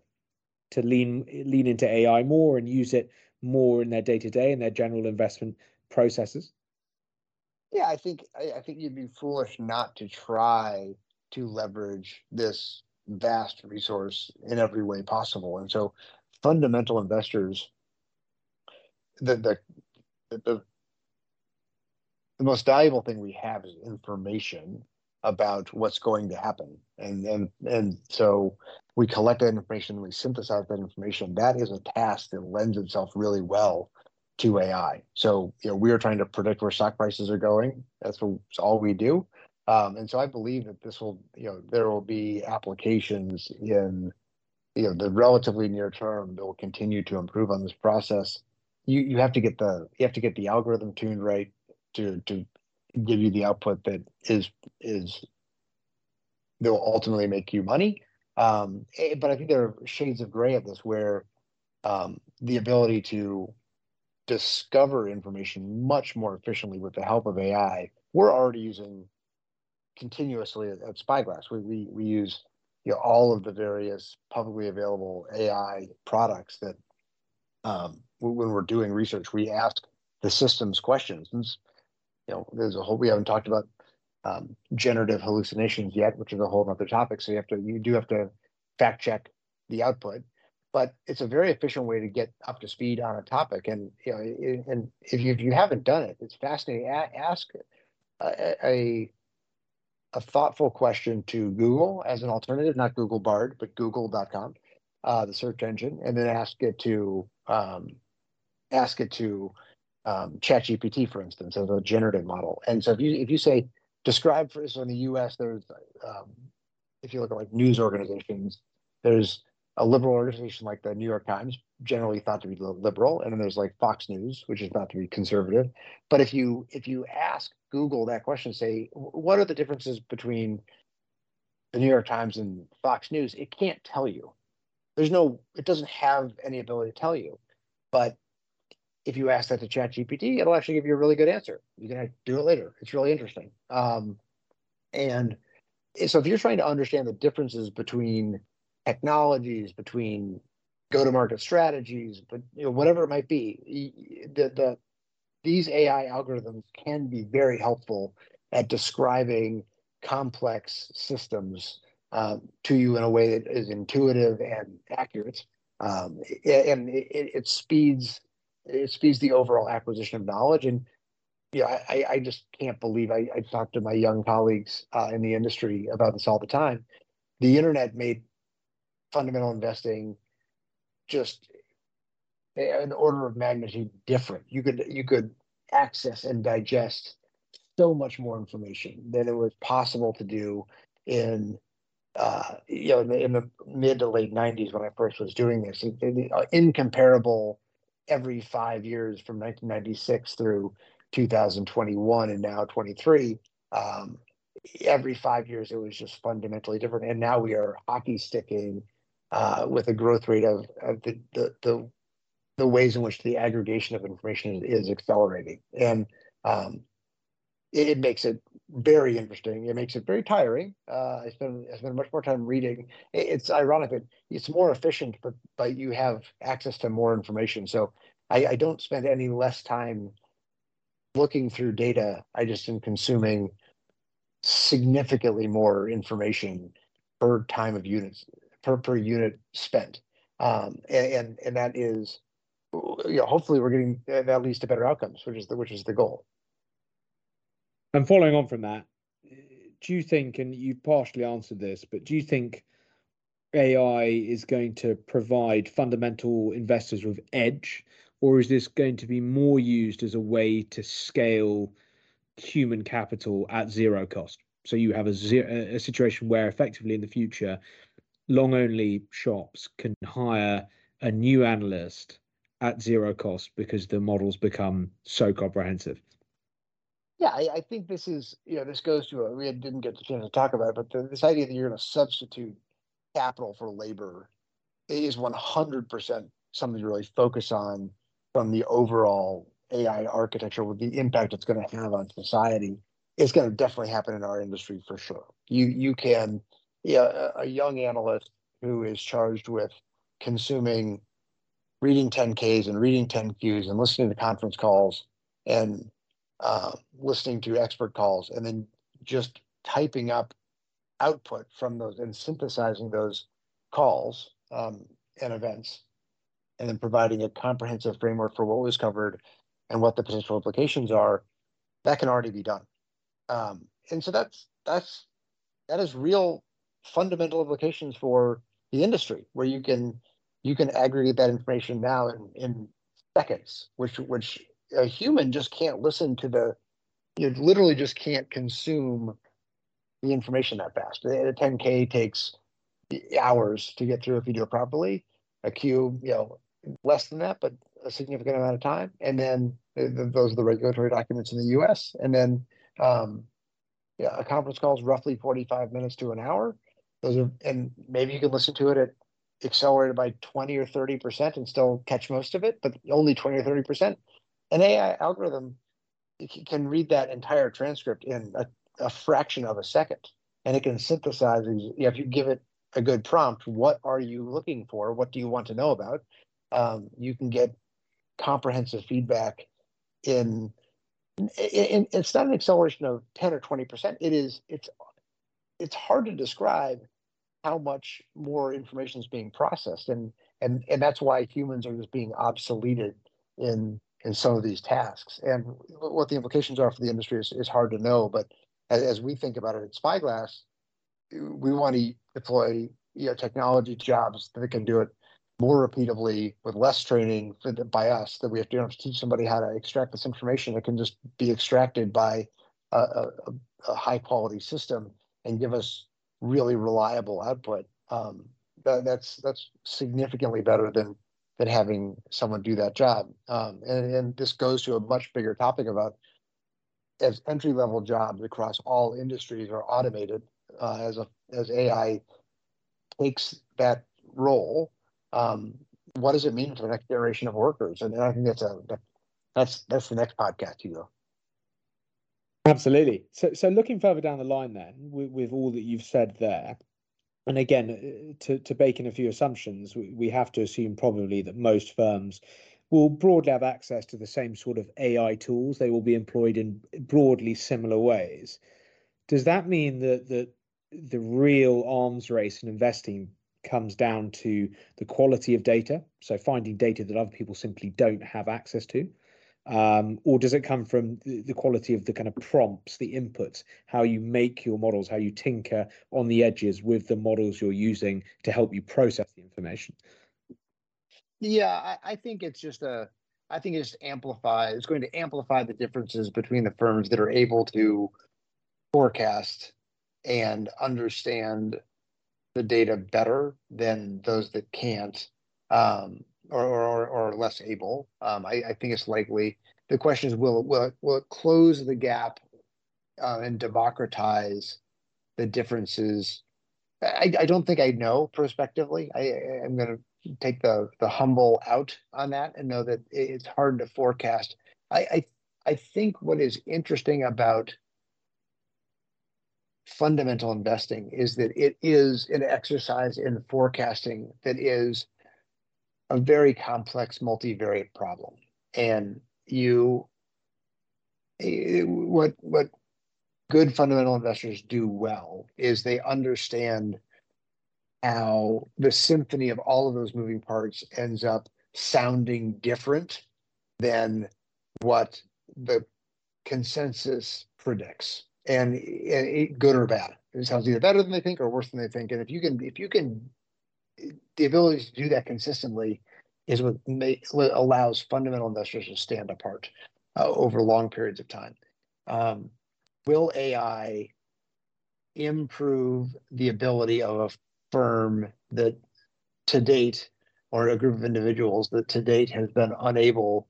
to lean lean into A I more and use it more in their day-to-day and their general investment processes? Yeah, I think I, I think you'd be foolish not to try to leverage this vast resource in every way possible. And so fundamental investors, the the the, the, the most valuable thing we have is information. about what's going to happen. And, and, and so we collect that information, we synthesize that information. That is a task that lends itself really well to A I. So, you know, we are trying to predict where stock prices are going. That's what, all we do. Um, and so I believe that this will, you know, there will be applications in, you know, the relatively near term that will continue to improve on this process. You you have to get the you have to get the algorithm tuned right to to give you the output that is is that will ultimately make you money. Um, but I think there are shades of gray at this, where um, the ability to discover information much more efficiently with the help of A I, we're already using continuously at Spyglass. We, we, we use, you know, all of the various publicly available A I products that um, when we're doing research, we ask the systems questions. And, you know, there's a whole, we haven't talked about um, generative hallucinations yet, which is a whole other topic. So you have to, you do have to fact check the output, but it's a very efficient way to get up to speed on a topic. And, you know, it, and if you, if you haven't done it, it's fascinating. A- ask a, a a thoughtful question to Google as an alternative, not Google Bard, but google dot com, uh, the search engine, and then ask it to um, ask it to um, ChatGPT, for instance, as a generative model. And so if you if you say, describe for us, so in the U S, there's, um, if you look at like news organizations, there's a liberal organization like the New York Times, generally thought to be liberal, and then there's like Fox News, which is thought to be conservative. But if you if you ask Google that question, say, what are the differences between the New York Times and Fox News? It can't tell you. There's no, it doesn't have any ability to tell you. But if you ask that to ChatGPT, it'll actually give you a really good answer. You can do it later. It's really interesting. Um, and so if you're trying to understand the differences between technologies, between go-to-market strategies, but, you know, whatever it might be, the, the these A I algorithms can be very helpful at describing complex systems uh, to you in a way that is intuitive and accurate, um, and it, it speeds it speeds the overall acquisition of knowledge. And, you know, I, I just can't believe I, I talk to my young colleagues uh, in the industry about this all the time. The internet made fundamental investing just an order of magnitude different. You could you could access and digest so much more information than it was possible to do in uh, you know in the, in the mid to late nineties when I first was doing this. It, it, uh, incomparable every five years from nineteen ninety-six through two thousand twenty-one and now twenty-three. Um, every five years it was just fundamentally different, and now we are hockey sticking. Uh, with a growth rate of, of the, the the the ways in which the aggregation of information is, is accelerating, and um, it, it makes it very interesting. It makes it very tiring. Uh, I spend I spend much more time reading. It, it's ironic that it's more efficient, but but you have access to more information. So I, I don't spend any less time looking through data. I just am consuming significantly more information per time of units. Per, per unit spent, um, and, and and that is, you know, hopefully we're getting uh, that leads to better outcomes, which is the which is the goal. And following on from that, do you think, and you partially answered this, but do you think A I is going to provide fundamental investors with edge, or is this going to be more used as a way to scale human capital at zero cost? So you have a zero, a situation where effectively in the future, long-only shops can hire a new analyst at zero cost because the models become so comprehensive. Yeah, I, I think this is, you know, this goes to, a, we didn't get the chance to talk about it, but the, this idea that you're going to substitute capital for labor is one hundred percent something to really focus on from the overall A I architecture with the impact it's going to have on society. It's going to definitely happen in our industry for sure. You, you can... Yeah, a young analyst who is charged with consuming, reading ten Ks and reading ten Qs and listening to conference calls and uh, listening to expert calls and then just typing up output from those and synthesizing those calls um, and events and then providing a comprehensive framework for what was covered and what the potential implications are, that can already be done. Um, and so that's, that's that has real fundamental implications for the industry, where you can you can aggregate that information now in, in seconds, which which a human just can't listen to the you literally just can't consume the information that fast. A ten K takes hours to get through if you do it properly. A cube, you know, less than that, but a significant amount of time. And then those are the regulatory documents in the U S. And then um, yeah, a conference call is roughly forty-five minutes to an hour. Those are, and maybe you can listen to it at accelerated by twenty or thirty percent and still catch most of it, but only twenty or thirty percent. An A I algorithm can read that entire transcript in a, a fraction of a second, and it can synthesize. You know, if you give it a good prompt, what are you looking for? What do you want to know about? Um, you can get comprehensive feedback in, in, in it's not an acceleration of ten or twenty percent. It is, it's, it's hard to describe how much more information is being processed. And, and, and that's why humans are just being obsoleted in, in some of these tasks. And what the implications are for the industry is, is hard to know. But as, as we think about it at Spyglass, we want to deploy you know, technology jobs that can do it more repeatably with less training for the, by us, that we have to, you know, have to teach somebody how to extract this information that can just be extracted by a, a, a high quality system and give us really reliable output. Um, that, that's that's significantly better than than having someone do that job. Um, and, and this goes to a much bigger topic about as entry level jobs across all industries are automated uh, as a as A I takes that role. Um, what does it mean for the next generation of workers? And, and I think that's a that's that's the next podcast, Hugo. Absolutely. So, so looking further down the line, then, with, with all that you've said there, and again, to to bake in a few assumptions, we, we have to assume probably that most firms will broadly have access to the same sort of A I tools. They will be employed in broadly similar ways. Does that mean that the the real arms race in investing comes down to the quality of data, so finding data that other people simply don't have access to, um, or does it come from the, the quality of the kind of prompts, the inputs, how you make your models, how you tinker on the edges with the models you're using to help you process the information? Yeah, I, I think it's just a, I think it just amplifies, it's going to amplify the differences between the firms that are able to forecast and understand the data better than those that can't um, or, or or less able. Um, I, I think it's likely. The question is, will it, will it, will it close the gap uh, and democratize the differences? I, I don't think I know prospectively. I, I'm going to take the the humble out on that and know that it's hard to forecast. I I, I think what is interesting about fundamental investing is that it is an exercise in forecasting that is a very complex multivariate problem. And you, what what good fundamental investors do well is they understand how the symphony of all of those moving parts ends up sounding different than what the consensus predicts. And it, good or bad, it sounds either better than they think or worse than they think. And if you can, if you can, the ability to do that consistently is what, may, what allows fundamental investors to stand apart uh, over long periods of time. Um, will A I improve the ability of a firm that to date, or a group of individuals that to date has been unable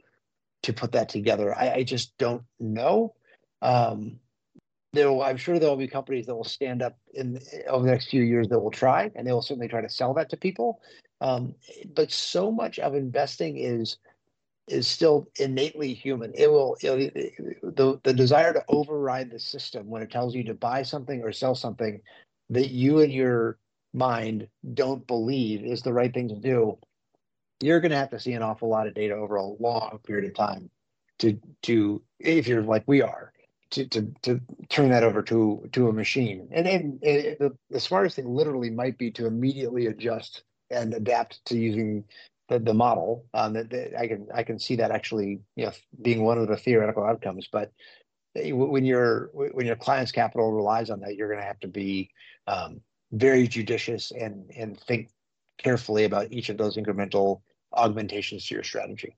to put that together? I, I just don't know. Um, There will, I'm sure there will be companies that will stand up in over the next few years that will try, and they will certainly try to sell that to people. Um, but so much of investing is is still innately human. It will it, it, the the desire to override the system when it tells you to buy something or sell something that you in your mind don't believe is the right thing to do. You're going to have to see an awful lot of data over a long period of time to to if you're like we are. To, to to turn that over to to a machine, and and, and the, the smartest thing literally might be to immediately adjust and adapt to using the, the model. Um, that, that I can I can see that actually, you know, being one of the theoretical outcomes. But when your when your client's capital relies on that, you're going to have to be um, very judicious and and think carefully about each of those incremental augmentations to your strategy.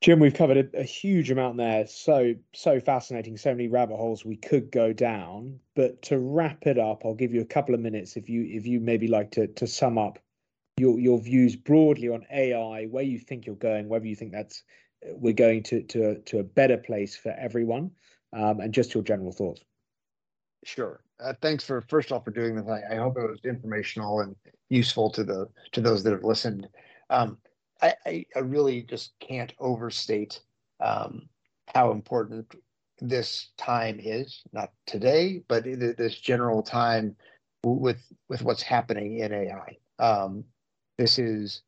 Jim, we've covered a, a huge amount there. So, so fascinating, so many rabbit holes we could go down. But to wrap it up, I'll give you a couple of minutes if you if you maybe like to to sum up your your views broadly on A I, where you think you're going, whether you think that's we're going to to to a better place for everyone, um, and just your general thoughts. Sure. Uh, thanks for first off for doing this. I, I hope it was informational and useful to the to those that have listened. Um, I, I really just can't overstate um, how important this time is, not today, but this general time with with what's happening in A I. Um, this is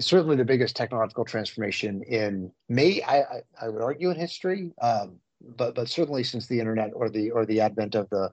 certainly the biggest technological transformation in may I, I would argue in history, um, but but certainly since the internet or the or the advent of the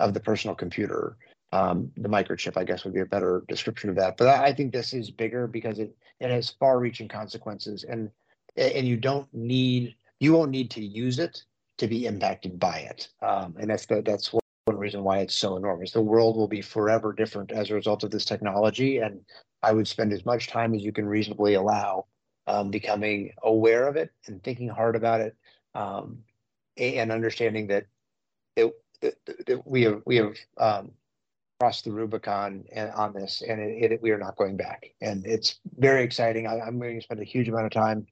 of the personal computer. Um, the microchip, I guess, would be a better description of that. But I think this is bigger because it it has far-reaching consequences, and and you don't need you won't need to use it to be impacted by it. Um, and that's the, that's one reason why it's so enormous. The world will be forever different as a result of this technology, and I would spend as much time as you can reasonably allow, um, becoming aware of it and thinking hard about it, um, and understanding that it, it, it we have we have um, across the Rubicon and on this, and it, it, we are not going back. And it's very exciting. I, I'm going to spend a huge amount of time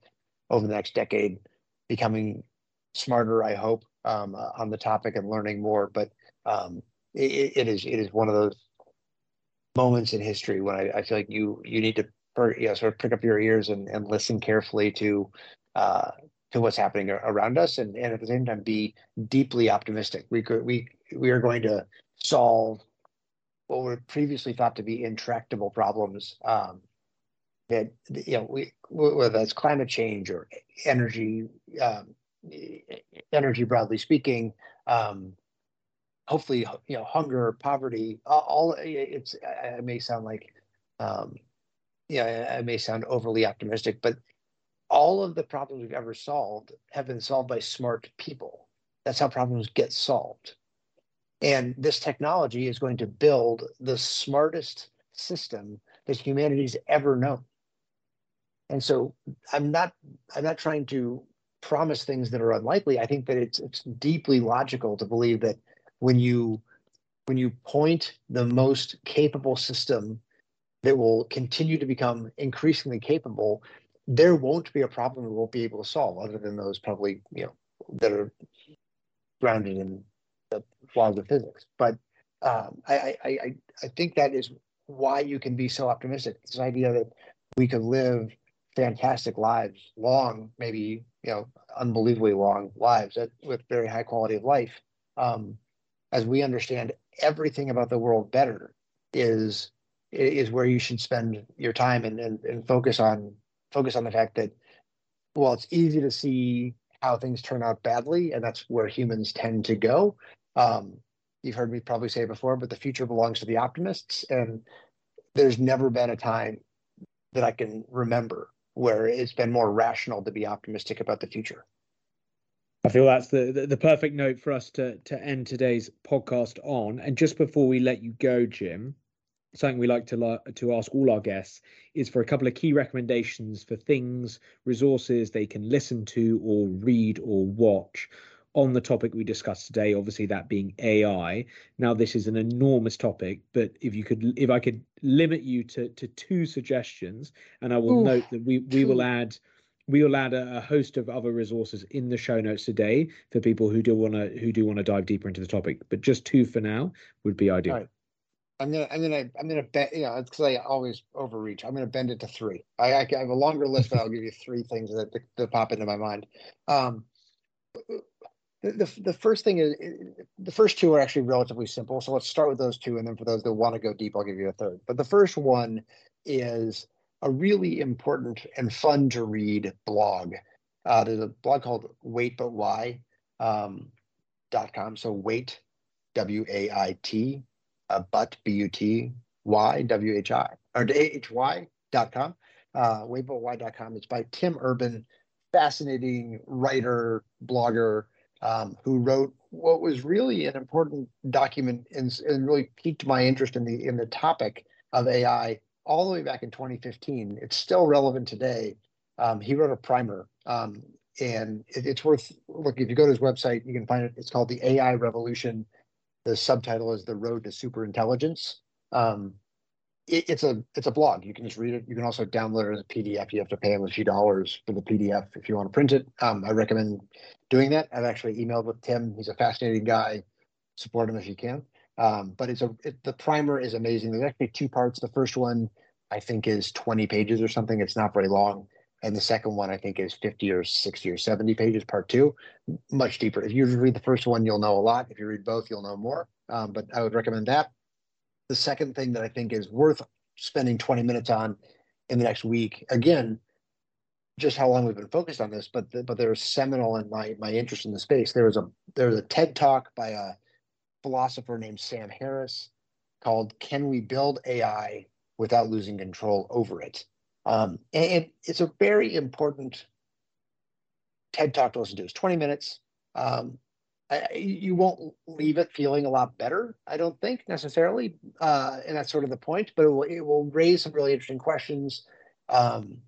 over the next decade becoming smarter, I hope, um, uh, on the topic and learning more. But um, it, it is it is one of those moments in history when I, I feel like you you need to you know, sort of prick up your ears and, and listen carefully to uh, to what's happening around us, and, and at the same time be deeply optimistic. We could we we are going to solve what were previously thought to be intractable problems, um, that, you know, we, whether that's climate change or energy, um, energy broadly speaking, um, hopefully, you know, hunger, poverty, all it's, I may sound like, um, yeah, I may sound overly optimistic, but all of the problems we've ever solved have been solved by smart people. That's how problems get solved. And this technology is going to build the smartest system that humanity's ever known. And so I'm not I'm not trying to promise things that are unlikely. I think that it's it's deeply logical to believe that when you when you point the most capable system that will continue to become increasingly capable, there won't be a problem we won't be able to solve, other than those probably, you know, that are grounded in the laws of physics. But um, I, I, I think that is why you can be so optimistic. This idea that we could live fantastic lives, long, maybe, you know, unbelievably long lives at, with very high quality of life, um, as we understand everything about the world better, is is where you should spend your time and, and, and focus on focus on the fact that, while it's easy to see how things turn out badly, and that's where humans tend to go. Um, you've heard me probably say before, but the future belongs to the optimists. And there's never been a time that I can remember where it's been more rational to be optimistic about the future. I feel that's the, the, the perfect note for us to, to end today's podcast on. And just before we let you go, Jim, something we like to la- to ask all our guests is for a couple of key recommendations for things, resources they can listen to or read or watch on the topic we discussed today, obviously that being A I. Now, this is an enormous topic, but if you could, if I could limit you to, to two suggestions, and I will Ooh. note that we, we will add we will add a, a host of other resources in the show notes today for people who do want to who do want to dive deeper into the topic. But just two for now would be ideal. All right. I'm gonna, I'm gonna, I'm gonna bet, you know, because I always overreach. I'm gonna bend it to three. I, I have a longer list, but I'll give you three things that, that, that pop into my mind. Um, the, the the first thing is, the first two are actually relatively simple. So let's start with those two, and then for those that want to go deep, I'll give you a third. But the first one is a really important and fun to read blog. Uh, there's a blog called wait but why dot com. Um, so wait, W A I T. Uh, but B U T Y W H I or A H Y dot com, uh, waitbutwhy dot com. It's by Tim Urban, fascinating writer, blogger, um, who wrote what was really an important document and, and really piqued my interest in the in the topic of A I all the way back in twenty fifteen. It's still relevant today. Um, he wrote a primer, um, and it, it's worth looking. If you go to his website, you can find it. It's called The A I Revolution. The subtitle is The Road to Superintelligence. Um, it, it's a it's a blog. You can just read it. You can also download it as a P D F. You have to pay him a few dollars for the P D F if you want to print it. Um, I recommend doing that. I've actually emailed with Tim. He's a fascinating guy. Support him if you can. Um, but it's a it, the primer is amazing. There's actually two parts. The first one, I think, is twenty pages or something. It's not very long. And the second one, I think, is fifty or sixty or seventy pages, part two, much deeper. If you read the first one, you'll know a lot. If you read both, you'll know more. Um, but I would recommend that. The second thing that I think is worth spending twenty minutes on in the next week, again, just how long we've been focused on this, but the, but there's seminal in my my interest in the space. There was a there was a TED Talk by a philosopher named Sam Harris called "Can We Build A I Without Losing Control Over It?" Um, and it's a very important TED Talk to listen to. It's twenty minutes. Um, I, you won't leave it feeling a lot better, I don't think, necessarily. Uh, and that's sort of the point. But it will, it will raise some really interesting questions. Um,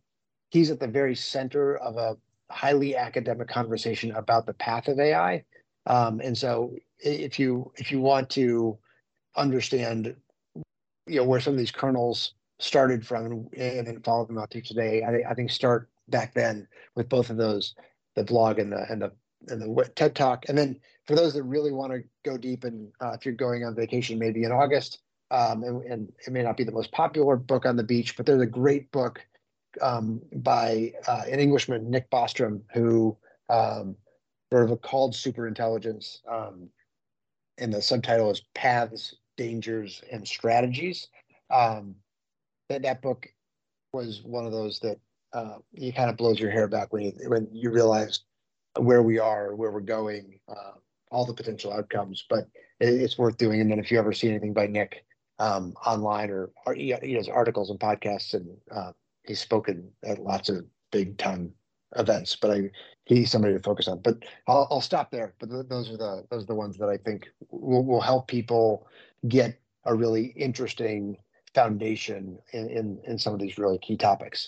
he's at the very center of a highly academic conversation about the path of A I. Um, and so if you if you want to understand, you know, where some of these kernels started from and then followed them out to today, I, I think start back then with both of those, the blog and the and the and the TED Talk. And then for those that really want to go deep, and uh, if you're going on vacation, maybe in August, um, and, and it may not be the most popular book on the beach, but there's a great book um, by uh, an Englishman, Nick Bostrom, who um, sort of called Superintelligence, um, and the subtitle is Paths, Dangers, and Strategies. Um, That that book was one of those that uh, you kind of blows your hair back when you when you realize where we are, where we're going, uh, all the potential outcomes. But it, it's worth doing. And then if you ever see anything by Nick um, online, or, or he, he does articles and podcasts, and uh, he's spoken at lots of big time events. But I, he's somebody to focus on. But I'll, I'll stop there. But th those are the those are the ones that I think will, will help people get a really interesting foundation in, in, in some of these really key topics.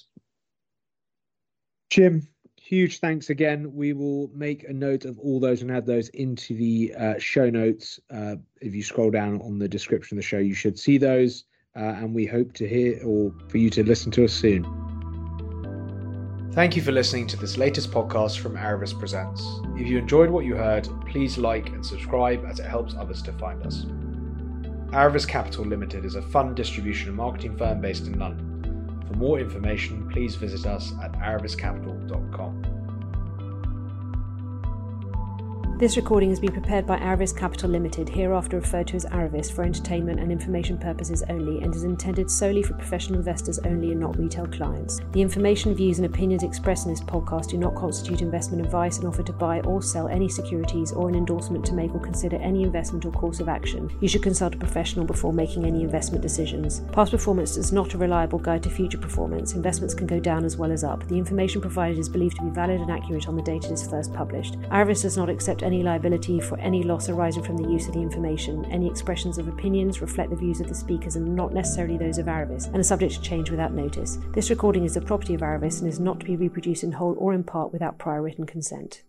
Jim, huge thanks again. We will make a note of all those and add those into the uh, show notes. Uh, if you scroll down on the description of the show, you should see those, uh, and we hope to hear or for you to listen to us soon. Thank you for listening to this latest podcast from Aravis Presents. If you enjoyed what you heard, please like and subscribe, as it helps others to find us. Aravis Capital Limited is a fund distribution and marketing firm based in London. For more information, please visit us at aravis capital dot com. This recording has been prepared by Aravis Capital Limited, hereafter referred to as Aravis, for entertainment and information purposes only, and is intended solely for professional investors only and not retail clients. The information, views and opinions expressed in this podcast do not constitute investment advice and offer to buy or sell any securities or an endorsement to make or consider any investment or course of action. You should consult a professional before making any investment decisions. Past performance is not a reliable guide to future performance. Investments can go down as well as up. The information provided is believed to be valid and accurate on the date it is first published. Aravis does not accept any liability for any loss arising from the use of the information. Any expressions of opinions reflect the views of the speakers and not necessarily those of Aravis, and are subject to change without notice. This recording is the property of Aravis and is not to be reproduced in whole or in part without prior written consent.